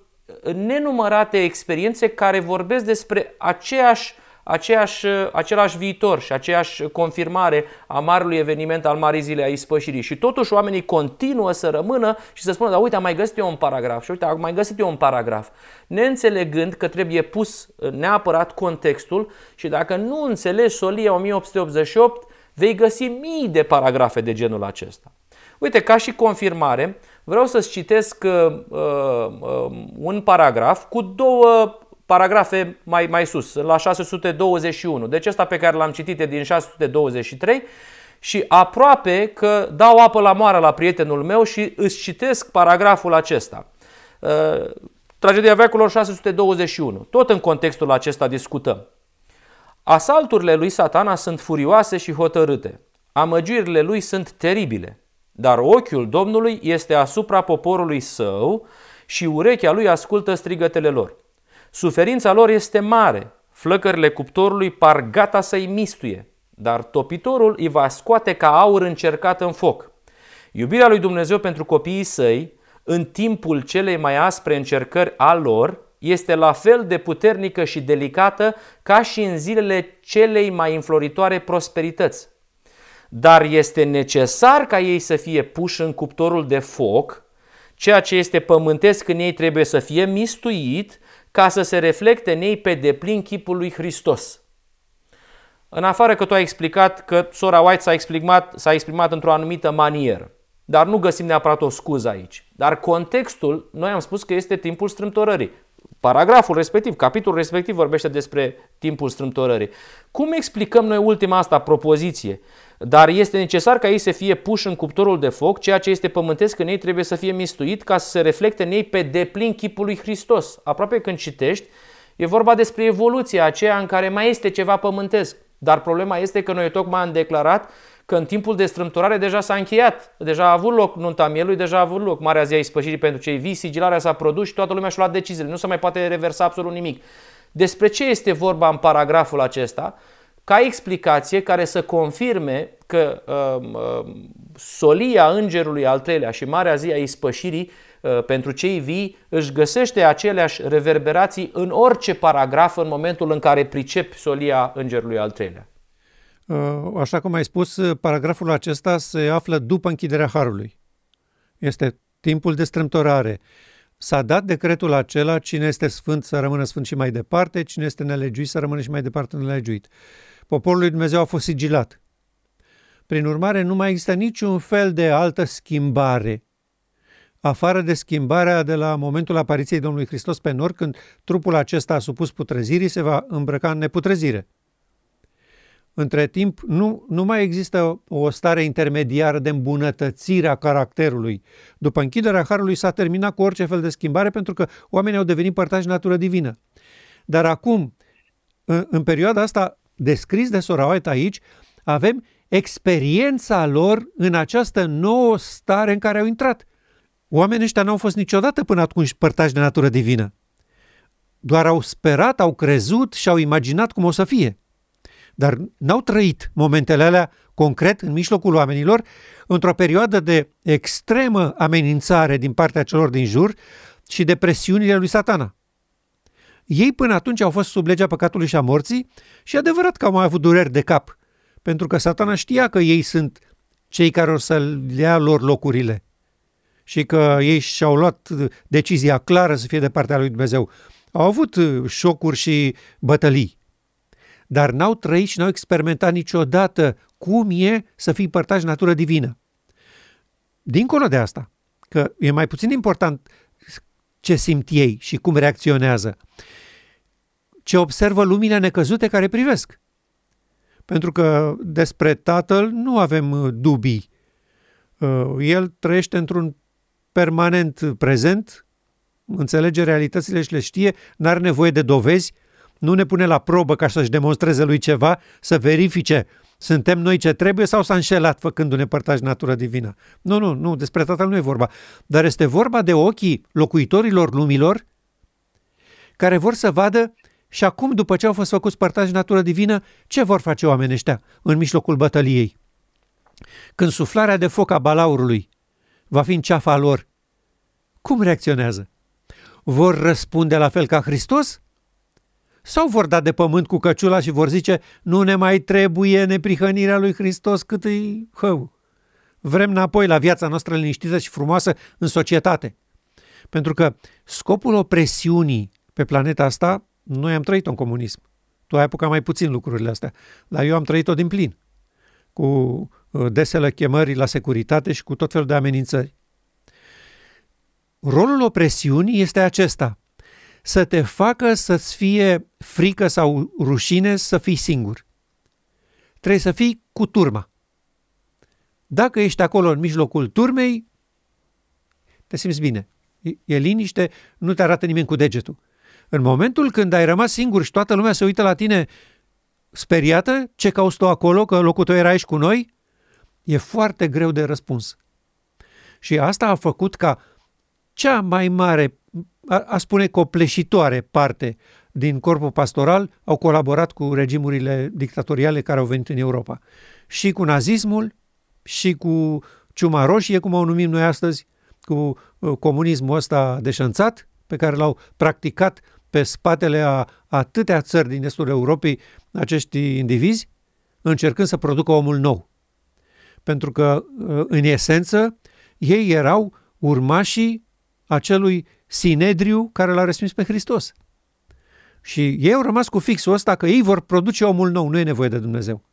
nenumărate experiențe care vorbesc despre aceeași, aceeași, același viitor și aceeași confirmare a marelui eveniment al Marii Zile a Ispășirii. Și totuși oamenii continuă să rămână și să spună, da, uite, am mai găsit eu un paragraf și uite, am mai găsit eu un paragraf. Neînțelegând că trebuie pus neapărat contextul și dacă nu înțelegi Solia o mie opt sute optzeci și opt, vei găsi mii de paragrafe de genul acesta. Uite, ca și confirmare, vreau să-ți citesc uh, uh, un paragraf cu două paragrafe mai, mai sus, la șase sute douăzeci și unu. Deci ăsta pe care l-am citit e din șase sute douăzeci și trei și aproape că dau apă la moară la prietenul meu și îți citesc paragraful acesta. Uh, Tragedia veacurilor șase sute douăzeci și unu. Tot în contextul acesta discutăm. Asalturile lui Satana sunt furioase și hotărâte. Amăgirile lui sunt teribile. Dar ochiul Domnului este asupra poporului său și urechea lui ascultă strigătele lor. Suferința lor este mare, flăcările cuptorului par gata să-i mistuie, dar topitorul îi va scoate ca aur încercat în foc. Iubirea lui Dumnezeu pentru copiii săi, în timpul celei mai aspre încercări a lor, este la fel de puternică și delicată ca și în zilele celei mai înfloritoare prosperități. Dar este necesar ca ei să fie puși în cuptorul de foc, ceea ce este pământesc în ei trebuie să fie mistuit ca să se reflecte în ei pe deplin chipul lui Hristos. În afară că tu ai explicat că sora White s-a exprimat, s-a exprimat într-o anumită manieră, dar nu găsim neapărat o scuză aici. Dar contextul, noi am spus că este timpul strâmtorării. paragraful respectiv, capitolul respectiv vorbește despre timpul strâmtorării. Cum explicăm noi ultima asta propoziție? Dar este necesar ca ei să fie puși în cuptorul de foc, ceea ce este pământesc în ei trebuie să fie mistuit ca să se reflecte în ei pe deplin chipul lui Hristos. Aproape când citești, e vorba despre evoluția aceea în care mai este ceva pământesc. Dar problema este că noi tocmai am declarat că în timpul de strâmtorare deja s-a încheiat, deja a avut loc nunta mielului, deja a avut loc Marea Zia Ispășirii pentru cei vii, sigilarea s-a produs și toată lumea și-a luat deciziile. Nu se mai poate reversa absolut nimic. Despre ce este vorba în paragraful acesta? Ca explicație care să confirme că uh, uh, solia Îngerului al treilea și Marea Zia Ispășirii uh, pentru cei vii își găsește aceleași reverberații în orice paragraf în momentul în care pricep solia Îngerului al treilea. Așa cum ai spus, paragraful acesta se află după închiderea Harului. Este timpul de strâmtorare. S-a dat decretul acela, cine este sfânt să rămână sfânt și mai departe, cine este nelegiuit să rămână și mai departe nelegiuit. Poporul lui Dumnezeu a fost sigilat. Prin urmare, nu mai există niciun fel de altă schimbare, afară de schimbarea de la momentul apariției Domnului Hristos pe nor, când trupul acesta a supus putrezirii, se va îmbrăca în neputrezire. Între timp, nu, nu mai există o stare intermediară de îmbunătățire a caracterului. După închiderea Harului s-a terminat cu orice fel de schimbare, pentru că oamenii au devenit părtași natură divină. Dar acum, în, în perioada asta, descris de Sora White aici, avem experiența lor în această nouă stare în care au intrat. Oamenii ăștia n-au fost niciodată până atunci părtași de natură divină. Doar au sperat, au crezut și au imaginat cum o să fie. Dar n-au trăit momentele alea concret în mijlocul oamenilor, într-o perioadă de extremă amenințare din partea celor din jur și de presiunile lui Satana. Ei până atunci au fost sub legea păcatului și a morții și adevărat că au mai avut dureri de cap, pentru că Satana știa că ei sunt cei care o să lea lor locurile și că ei și-au luat decizia clară să fie de partea lui Dumnezeu. Au avut șocuri și bătălii, dar n-au trăit și n-au experimentat niciodată cum e să fii părtași natură divină. Dincolo de asta, că e mai puțin important ce simt ei și cum reacționează, ce observă lumile necăzute care privesc. Pentru că despre Tatăl nu avem dubii. El trăiește într-un permanent prezent, înțelege realitățile și le știe, n-are nevoie de dovezi, nu ne pune la probă ca să-și demonstreze lui ceva, să verifice, suntem noi ce trebuie sau s-a înșelat făcându-ne părtași natură divină. Nu, nu, nu, despre Tatăl nu e vorba. Dar este vorba de ochii locuitorilor lumilor care vor să vadă și acum, după ce au fost făcuți părtași natură divină, ce vor face oamenii ăștia în mijlocul bătăliei. Când suflarea de foc a balaurului va fi în ceafa lor, cum reacționează? Vor răspunde la fel ca Hristos? Sau vor da de pământ cu căciula și vor zice, nu ne mai trebuie neprihănirea lui Hristos cât îi hău. Vrem înapoi la viața noastră liniștită și frumoasă în societate. Pentru că scopul opresiunii pe planeta asta, noi am trăit-o în comunism. Tu ai apucat mai puțin lucrurile astea, dar eu am trăit-o din plin. Cu desele chemări la securitate și cu tot felul de amenințări. Rolul opresiunii este acesta. Să te facă să-ți fie frică sau rușine să fii singur. Trebuie să fii cu turma. Dacă ești acolo în mijlocul turmei, te simți bine. E liniște, nu te arată nimeni cu degetul. În momentul când ai rămas singur și toată lumea se uită la tine speriată, ce cauți tu acolo, că locul tău era aici cu noi, e foarte greu de răspuns. Și asta a făcut ca cea mai mare, a spune copleșitoare parte din corpul pastoral au colaborat cu regimurile dictatoriale care au venit în Europa. Și cu nazismul, și cu ciuma roșie, cum o numim noi astăzi, cu comunismul ăsta deșanțat, pe care l-au practicat pe spatele a atâtea țări din estul Europei acești indivizi, încercând să producă omul nou. Pentru că, în esență, ei erau urmașii acelui sinedriu care l-a respins pe Hristos. Și ei au rămas cu fixul ăsta că ei vor produce omul nou. Nu e nevoie de Dumnezeu.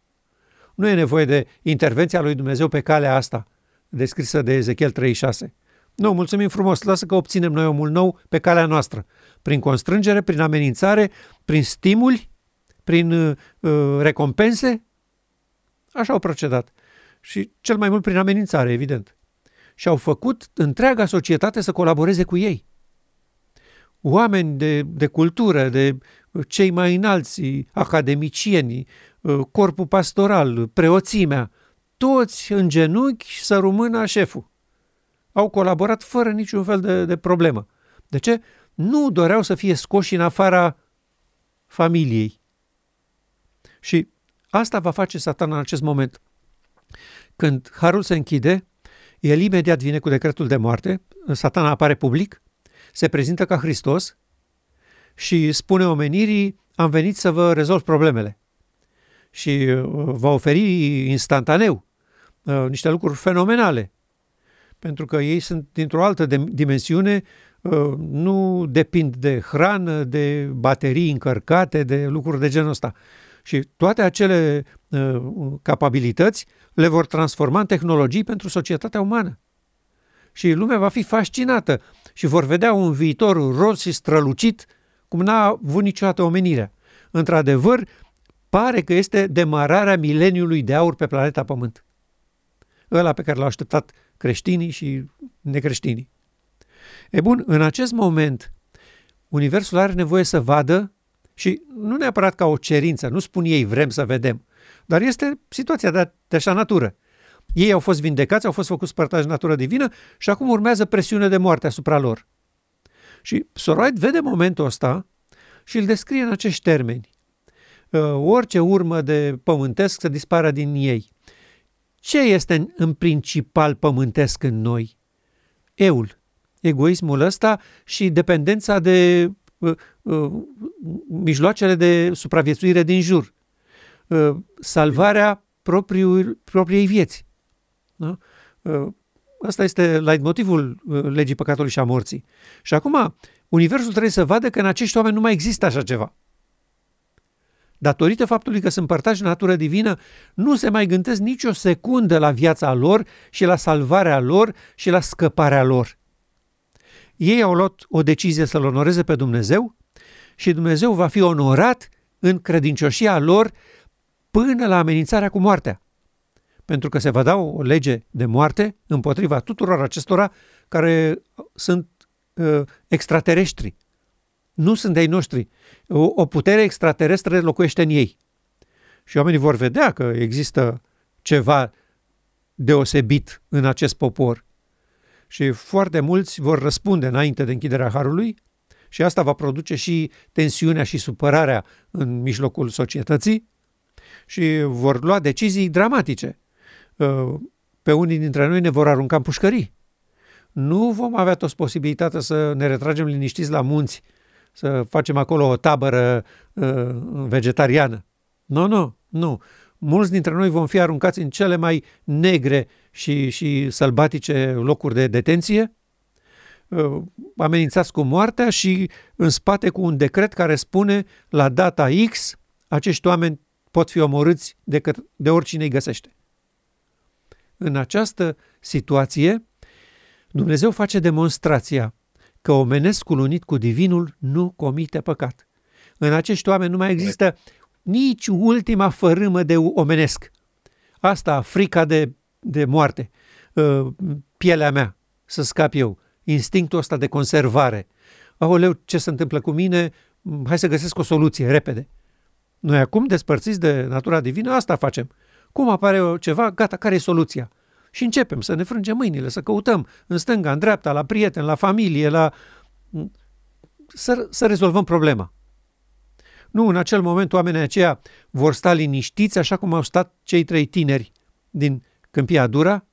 Nu e nevoie de intervenția lui Dumnezeu pe calea asta, descrisă de Ezechiel trei șase. Nu, mulțumim frumos, lasă că obținem noi omul nou pe calea noastră. Prin constrângere, prin amenințare, prin stimuli, prin uh, recompense. Așa au procedat. Și cel mai mult prin amenințare, evident. Și au făcut întreaga societate să colaboreze cu ei. Oameni de, de cultură, de cei mai înalți, academicieni, corpul pastoral, preoțimea, toți în genunchi să rumână șeful. Au colaborat fără niciun fel de, de problemă. De ce? Nu doreau să fie scoși în afara familiei. Și asta va face Satan în acest moment. Când harul se închide, el imediat vine cu decretul de moarte, Satan apare public, se prezintă ca Hristos și spune omenirii, am venit să vă rezolv problemele. Și va oferi instantaneu niște lucruri fenomenale, pentru că ei sunt dintr-o altă dimensiune, nu depind de hrană, de baterii încărcate, de lucruri de genul ăsta. Și toate acele uh, capabilități le vor transforma în tehnologii pentru societatea umană. Și lumea va fi fascinată și vor vedea un viitor roz și strălucit, cum n-a avut niciodată omenirea. Într-adevăr, pare că este demararea mileniului de aur pe planeta Pământ. Ăla pe care l-au așteptat creștinii și necreștinii. E bun, în acest moment, universul are nevoie să vadă. Și nu neapărat ca o cerință, nu spun ei vrem să vedem, dar este situația de, de așa natură. Ei au fost vindecați, au fost făcuți părtași în natură divină și acum urmează presiune de moarte asupra lor. Și Soroid vede momentul ăsta și îl descrie în acești termeni. Orice urmă de pământesc să dispară din ei. Ce este în principal pământesc în noi? Eul, egoismul ăsta și dependența de mijloacele de supraviețuire din jur, salvarea propriul, propriei vieți. Da? Asta este leitmotivul legii păcatului și a morții. Și acum, universul trebuie să vadă că în acești oameni nu mai există așa ceva. Datorită faptului că sunt părtași în natură divină, nu se mai gândesc nicio secundă la viața lor și la salvarea lor și la scăparea lor. Ei au luat o decizie să-L onoreze pe Dumnezeu și Dumnezeu va fi onorat în credincioșia lor până la amenințarea cu moartea. Pentru că se va da o lege de moarte împotriva tuturor acestora care sunt uh, extraterestri. Nu sunt de-ai noștri. O, o putere extraterestră locuiește în ei. Și oamenii vor vedea că există ceva deosebit în acest popor. Și foarte mulți vor răspunde înainte de închiderea harului și asta va produce și tensiunea și supărarea în mijlocul societății și vor lua decizii dramatice. Pe unii dintre noi ne vor arunca în pușcării. Nu vom avea toți posibilitatea să ne retragem liniștiți la munți, să facem acolo o tabără vegetariană. Nu, nu, nu. Mulți dintre noi vom fi aruncați în cele mai negre și, și sălbatice locuri de detenție, amenințați cu moartea și în spate cu un decret care spune la data X acești oameni pot fi omorâți de, că, de oricine îi găsește. În această situație, Dumnezeu face demonstrația că omenescul unit cu divinul nu comite păcat. În acești oameni nu mai există nici ultima fărâmă de omenesc. Asta, frica de, de moarte, pielea mea, să scap eu, instinctul ăsta de conservare. Aoleu, ce se întâmplă cu mine? Hai să găsesc o soluție, repede. Noi acum, despărțiți de natura divină, asta facem. Cum apare ceva, gata, care e soluția? Și începem să ne frângem mâinile, să căutăm în stânga, în dreapta, la prieteni, la familie, la să, să rezolvăm problema. Nu, în acel moment oamenii aceia vor sta liniștiți așa cum au stat cei trei tineri din Câmpia Dura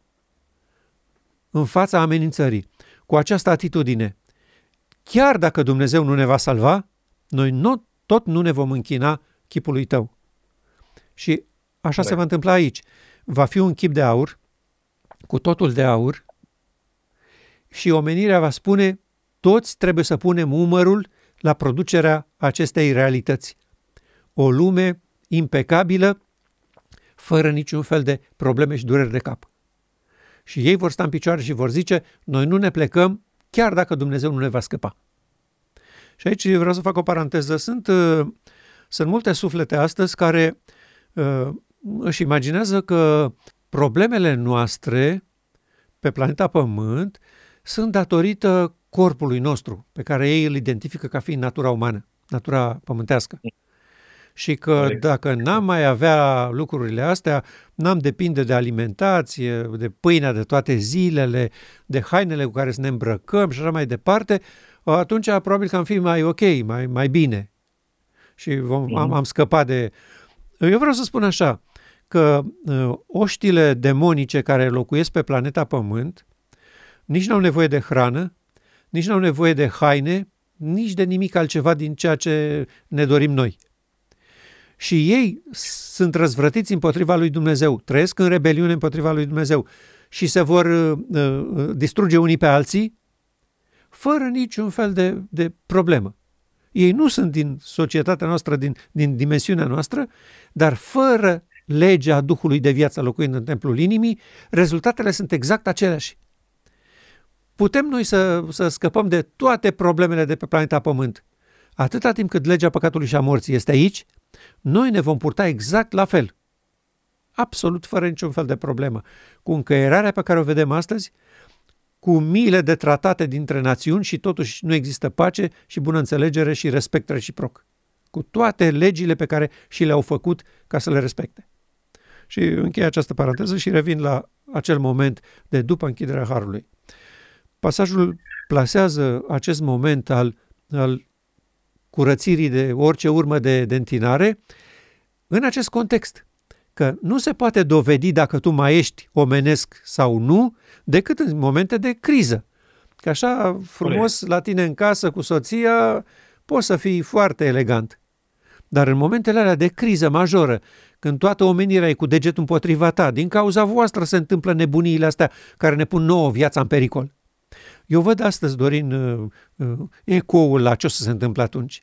în fața amenințării, cu această atitudine. Chiar dacă Dumnezeu nu ne va salva, noi nu, tot nu ne vom închina chipului tău. Și așa Bă. se va întâmpla aici. Va fi un chip de aur, cu totul de aur, și omenirea va spune, toți trebuie să punem umărul la producerea acestei realități. O lume impecabilă, fără niciun fel de probleme și dureri de cap. și ei vor sta în picioare și vor zice, noi nu ne plecăm chiar dacă Dumnezeu nu ne va scăpa. Și aici vreau să fac o paranteză. Sunt, sunt multe suflete astăzi care uh, își imaginează că problemele noastre pe planeta Pământ sunt datorită corpului nostru, pe care ei îl identifică ca fiind natura umană, natura pământească. Și că dacă n-am mai avea lucrurile astea, n-am depinde de alimentație, de pâinea de toate zilele, de hainele cu care să ne îmbrăcăm și așa mai departe, atunci probabil că am fi mai ok, mai, mai bine. Și vom, am, am scăpat de... Eu vreau să spun așa, că oștile demonice care locuiesc pe planeta Pământ nici n-au nevoie de hrană, nici n-au nevoie de haine, nici de nimic altceva din ceea ce ne dorim noi. Și ei sunt răzvrătiți împotriva lui Dumnezeu, trăiesc în rebeliune împotriva lui Dumnezeu și se vor uh, distruge unii pe alții fără niciun fel de, de problemă. Ei nu sunt din societatea noastră, din, din dimensiunea noastră, dar fără legea Duhului de viață locuind în templul inimii, rezultatele sunt exact aceleași. Putem noi să, să scăpăm de toate problemele de pe planeta Pământ. Atâta timp cât legea păcatului și a morții este aici, noi ne vom purta exact la fel, absolut fără niciun fel de problemă, cu încăierarea pe care o vedem astăzi, cu miile de tratate dintre națiuni și totuși nu există pace și bună înțelegere și respect reciproc, cu toate legile pe care și le-au făcut ca să le respecte. Și închei această paranteză și revin la acel moment de după închiderea Harului. Pasajul plasează acest moment al, al curățirii de orice urmă de, de întinare în acest context, că nu se poate dovedi dacă tu mai ești omenesc sau nu, decât în momente de criză. Că așa frumos la tine în casă cu soția poți să fii foarte elegant. Dar în momentele alea de criză majoră, când toată omenirea e cu degetul împotriva ta, din cauza voastră se întâmplă nebuniile astea care ne pun nouă viața în pericol. Eu văd astăzi, Dorin, ecoul la ce o să se întâmple atunci.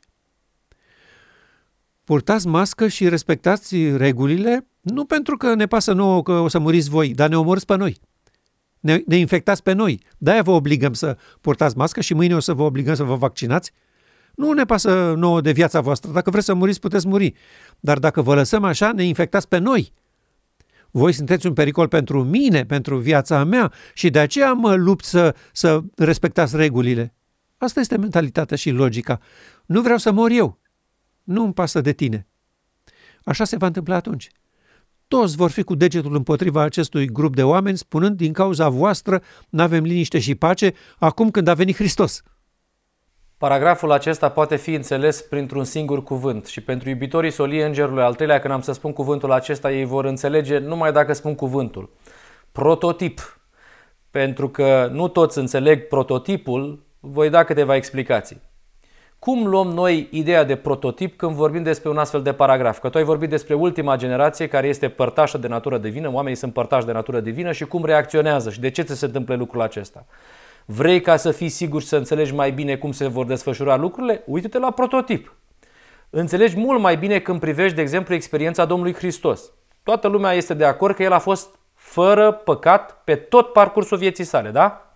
Purtați mască și respectați regulile, nu pentru că ne pasă nouă că o să muriți voi, dar ne omorți pe noi. Ne, ne infectați pe noi. De-aia vă obligăm să purtați mască și mâine o să vă obligăm să vă vaccinați. Nu ne pasă nouă de viața voastră. Dacă vreți să muriți, puteți muri. Dar dacă vă lăsăm așa, ne infectați pe noi. Voi sunteți un pericol pentru mine, pentru viața mea și de aceea mă lupt să, să respectați regulile. Asta este mentalitatea și logica. Nu vreau să mor eu. Nu îmi pasă de tine. Așa se va întâmpla atunci. Toți vor fi cu degetul împotriva acestui grup de oameni, spunând, din cauza voastră n-avem liniște și pace, acum când a venit Hristos. Paragraful acesta poate fi înțeles printr-un singur cuvânt și pentru iubitorii Soliei Îngerului al treilea, când am să spun cuvântul acesta, ei vor înțelege numai dacă spun cuvântul. Prototip. Pentru că nu toți înțeleg prototipul, voi da câteva explicații. Cum luăm noi ideea de prototip când vorbim despre un astfel de paragraf? Că tu ai vorbit despre ultima generație care este părtașă de natură divină, oamenii sunt părtași de natură divină și cum reacționează și de ce ți se întâmplă lucrul acesta. Vrei ca să fii sigur și să înțelegi mai bine cum se vor desfășura lucrurile? Uită-te la prototip. Înțelegi mult mai bine când privești, de exemplu, experiența Domnului Hristos. Toată lumea este de acord că El a fost fără păcat pe tot parcursul vieții sale, da?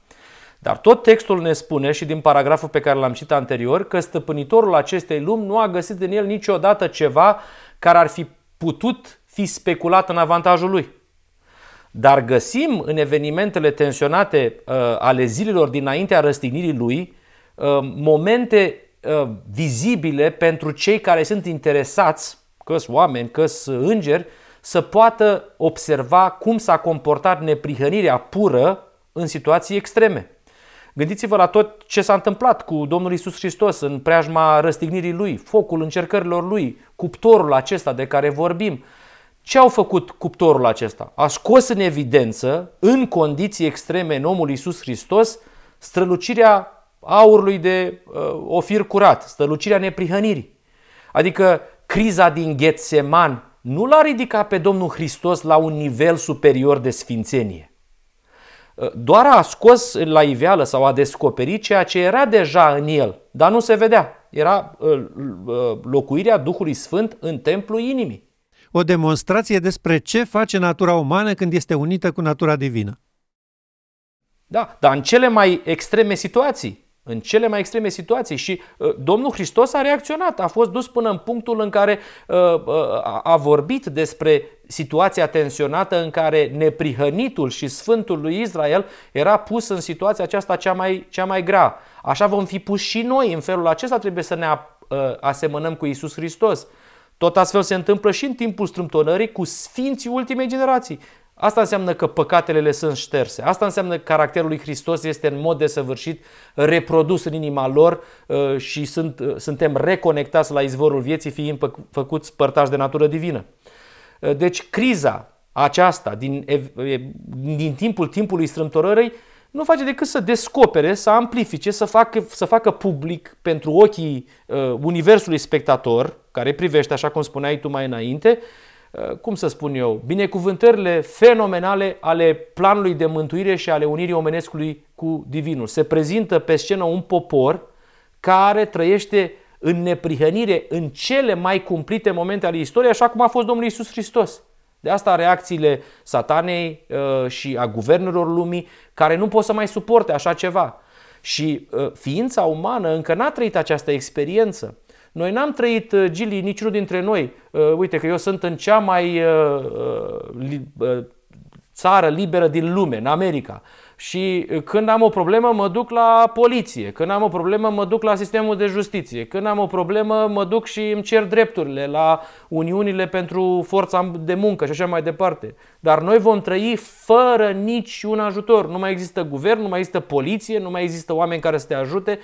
Dar tot textul ne spune și din paragraful pe care l-am citit anterior că stăpânitorul acestei lumi nu a găsit în el niciodată ceva care ar fi putut fi speculat în avantajul lui. Dar găsim în evenimentele tensionate uh, ale zilelor dinaintea răstignirii lui uh, momente uh, vizibile pentru cei care sunt interesați, că-s oameni, că-s îngeri, să poată observa cum s-a comportat neprihănirea pură în situații extreme. Gândiți-vă la tot ce s-a întâmplat cu Domnul Iisus Hristos în preajma răstignirii Lui, focul încercărilor Lui, cuptorul acesta de care vorbim. Ce au făcut cuptorul acesta? A scos în evidență, în condiții extreme, în omul Iisus Hristos, strălucirea aurului de uh, ofir curat, strălucirea neprihănirii. Adică criza din Getseman nu l-a ridicat pe Domnul Hristos la un nivel superior de sfințenie. Doar a scos la iveală sau a descoperit ceea ce era deja în el, dar nu se vedea. Era locuirea Duhului Sfânt în templul inimii. O demonstrație despre ce face natura umană când este unită cu natura divină. Da, dar în cele mai extreme situații. În cele mai extreme situații. Și uh, Domnul Hristos a reacționat. A fost dus până în punctul în care uh, uh, a vorbit despre situația tensionată în care neprihănitul și sfântul lui Israel era pus în situația aceasta cea mai, cea mai grea. Așa vom fi puși și noi. În felul acesta trebuie să ne uh, asemănăm cu Iisus Hristos. Tot astfel se întâmplă și în timpul strâmtonării cu sfinții ultimei generații. Asta înseamnă că păcatele le sunt șterse. Asta înseamnă că caracterul lui Hristos este în mod desăvârșit reprodus în inima lor și sunt, suntem reconectați la izvorul vieții, fiind făcuți părtași de natură divină. Deci criza aceasta din, din timpul timpului strâmtorării nu face decât să descopere, să amplifice, să facă, să facă public pentru ochii universului spectator, care privește, așa cum spuneai tu mai înainte, cum să spun eu, binecuvântările fenomenale ale planului de mântuire și ale unirii omenescului cu divinul. Se prezintă pe scenă un popor care trăiește în neprihănire în cele mai cumplite momente ale istoriei, așa cum a fost Domnul Iisus Hristos. De asta reacțiile satanei și a guvernurilor lumii, care nu pot să mai suporte așa ceva. Și ființa umană încă n-a trăit această experiență. Noi n-am trăit, Gili, niciunul dintre noi. Uite că eu sunt în cea mai țară liberă din lume, în America. Și când am o problemă, mă duc la poliție. Când am o problemă, mă duc la sistemul de justiție. Când am o problemă, mă duc și îmi cer drepturile la uniunile pentru forța de muncă și așa mai departe. Dar noi vom trăi fără niciun ajutor. Nu mai există guvern, nu mai există poliție, nu mai există oameni care să te ajute.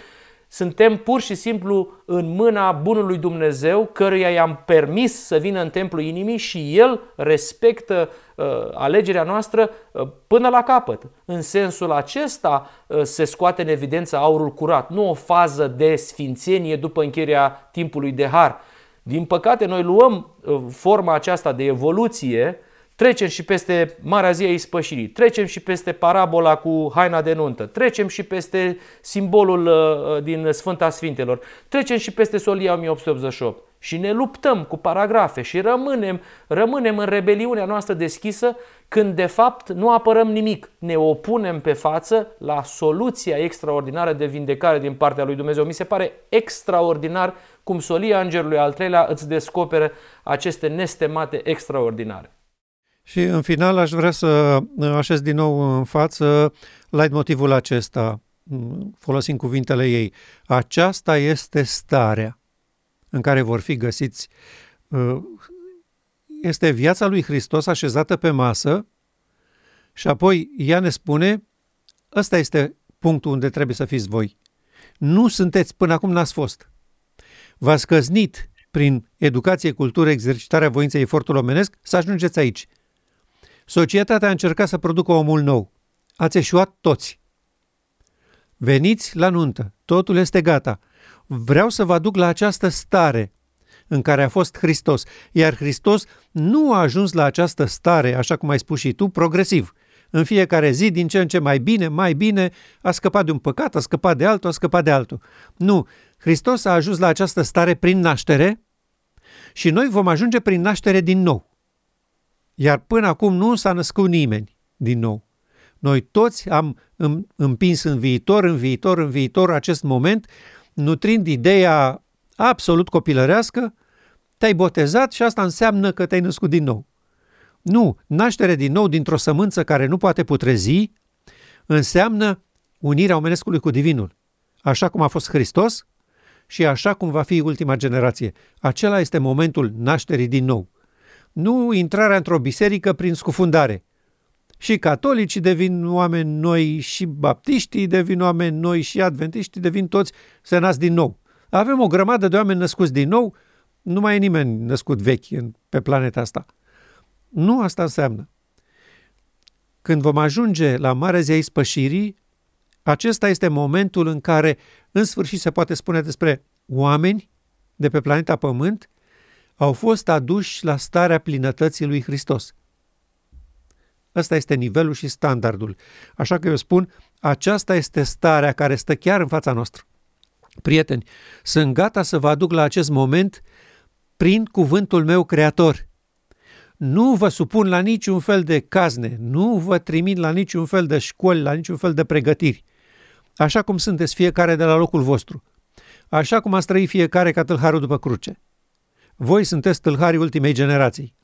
Suntem pur și simplu în mâna bunului Dumnezeu, căruia i-am permis să vină în templul inimii și El respectă uh, alegerea noastră uh, până la capăt. În sensul acesta uh, se scoate în evidență aurul curat, nu o fază de sfințenie după încheierea timpului de har. Din păcate, noi luăm uh, forma aceasta de evoluție, trecem și peste Marea Zi a Ispășirii, trecem și peste parabola cu haina de nuntă, trecem și peste simbolul din Sfânta Sfintelor, trecem și peste Solia o mie opt sute optzeci și opt și ne luptăm cu paragrafe și rămânem, rămânem în rebeliunea noastră deschisă, când de fapt nu apărăm nimic. Ne opunem pe față la soluția extraordinară de vindecare din partea lui Dumnezeu. Mi se pare extraordinar cum Solia Îngerului al treilea îți descoperă aceste nestemate extraordinare. Și în final aș vrea să așez din nou în față leitmotivul acesta, folosind cuvintele ei. Aceasta este starea în care vor fi găsiți. Este viața lui Hristos așezată pe masă și apoi ea ne spune, ăsta este punctul unde trebuie să fiți voi. Nu sunteți, până acum n-ați fost. V-ați căznit prin educație, cultură, exercitarea voinței, efortul omenesc, să ajungeți aici. Societatea a încercat să producă omul nou. Ați eșuat toți. Veniți la nuntă. Totul este gata. Vreau să vă aduc la această stare în care a fost Hristos. Iar Hristos nu a ajuns la această stare, așa cum ai spus și tu, progresiv. În fiecare zi, din ce în ce mai bine, mai bine, a scăpat de un păcat, a scăpat de altul, a scăpat de altul. Nu. Hristos a ajuns la această stare prin naștere și noi vom ajunge prin naștere din nou. Iar până acum nu s-a născut nimeni din nou. Noi toți am împins în viitor, în viitor, în viitor acest moment, nutrind ideea absolut copilărească, te-ai botezat și asta înseamnă că te-ai născut din nou. Nu, naștere din nou dintr-o sămânță care nu poate putrezi înseamnă unirea omenescului cu divinul. Așa cum a fost Hristos și așa cum va fi ultima generație. Acela este momentul nașterii din nou. Nu intrarea într-o biserică prin scufundare. Și catolicii devin oameni noi, și baptiștii devin oameni noi, și adventiștii devin toți, se nasc din nou. Avem o grămadă de oameni născuți din nou, nu mai e nimeni născut vechi pe planeta asta. Nu asta înseamnă. Când vom ajunge la Marea Zi a Ispășirii, acesta este momentul în care, în sfârșit, se poate spune despre oameni de pe planeta Pământ au fost aduși la starea plinătății lui Hristos. Ăsta este nivelul și standardul. Așa că eu spun, aceasta este starea care stă chiar în fața noastră. Prieteni, sunt gata să vă aduc la acest moment prin cuvântul meu creator. nu vă supun la niciun fel de cazne, nu vă trimit la niciun fel de școli, la niciun fel de pregătiri. Așa cum sunteți fiecare de la locul vostru, așa cum ați trăit fiecare ca tâlharul după cruce. Voi sunteți tâlharii ultimei generații.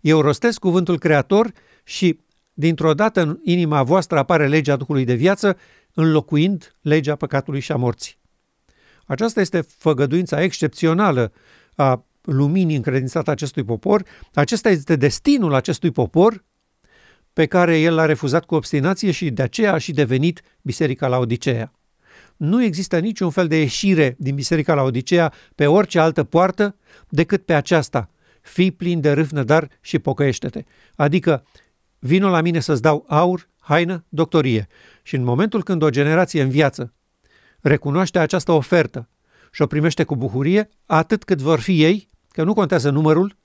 Eu rostesc cuvântul Creator și dintr-o dată în inima voastră apare legea Duhului de viață, înlocuind legea păcatului și a morții. Aceasta este făgăduința excepțională a luminii încredințată acestui popor. Acesta este destinul acestui popor pe care el l-a refuzat cu obstinație și de aceea a și devenit Biserica Laodiceea. Nu există niciun fel de ieșire din Biserica Laodiceea pe orice altă poartă decât pe aceasta. Fii plin de râvnă, dar și pocăiește-te. Adică, vino la mine să-ți dau aur, haină, doctorie. Și în momentul când o generație în viață recunoaște această ofertă și o primește cu bucurie, atât cât vor fi ei, că nu contează numărul,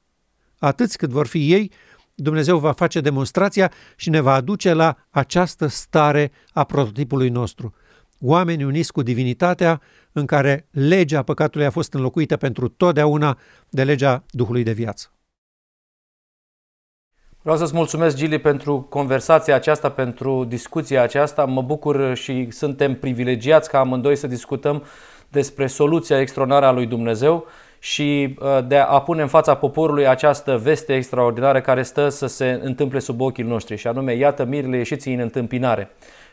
atât cât vor fi ei, Dumnezeu va face demonstrația și ne va aduce la această stare a prototipului nostru. Oamenii uniți cu divinitatea în care legea păcatului a fost înlocuită pentru totdeauna de legea Duhului de viață. Vreau să-ți mulțumesc, Gili, pentru conversația aceasta, pentru discuția aceasta. Mă bucur și suntem privilegiați ca amândoi să discutăm despre soluția extraordinară a lui Dumnezeu și de a pune în fața poporului această veste extraordinară care stă să se întâmple sub ochii noștri, și anume, iată mirile, ieșiți în întâmpinare.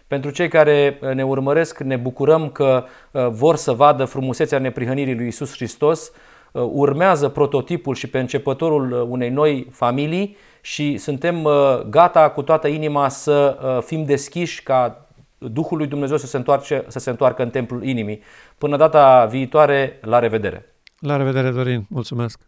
Pentru cei care ne urmăresc, ne bucurăm că vor să vadă frumusețea neprihănirii lui Iisus Hristos. Urmează prototipul și pe începătorul unei noi familii și suntem gata cu toată inima să fim deschiși ca Duhul lui Dumnezeu să se întoarce, să se întoarcă în templul inimii. Până data viitoare, la revedere! La revedere, Dorin! Mulțumesc!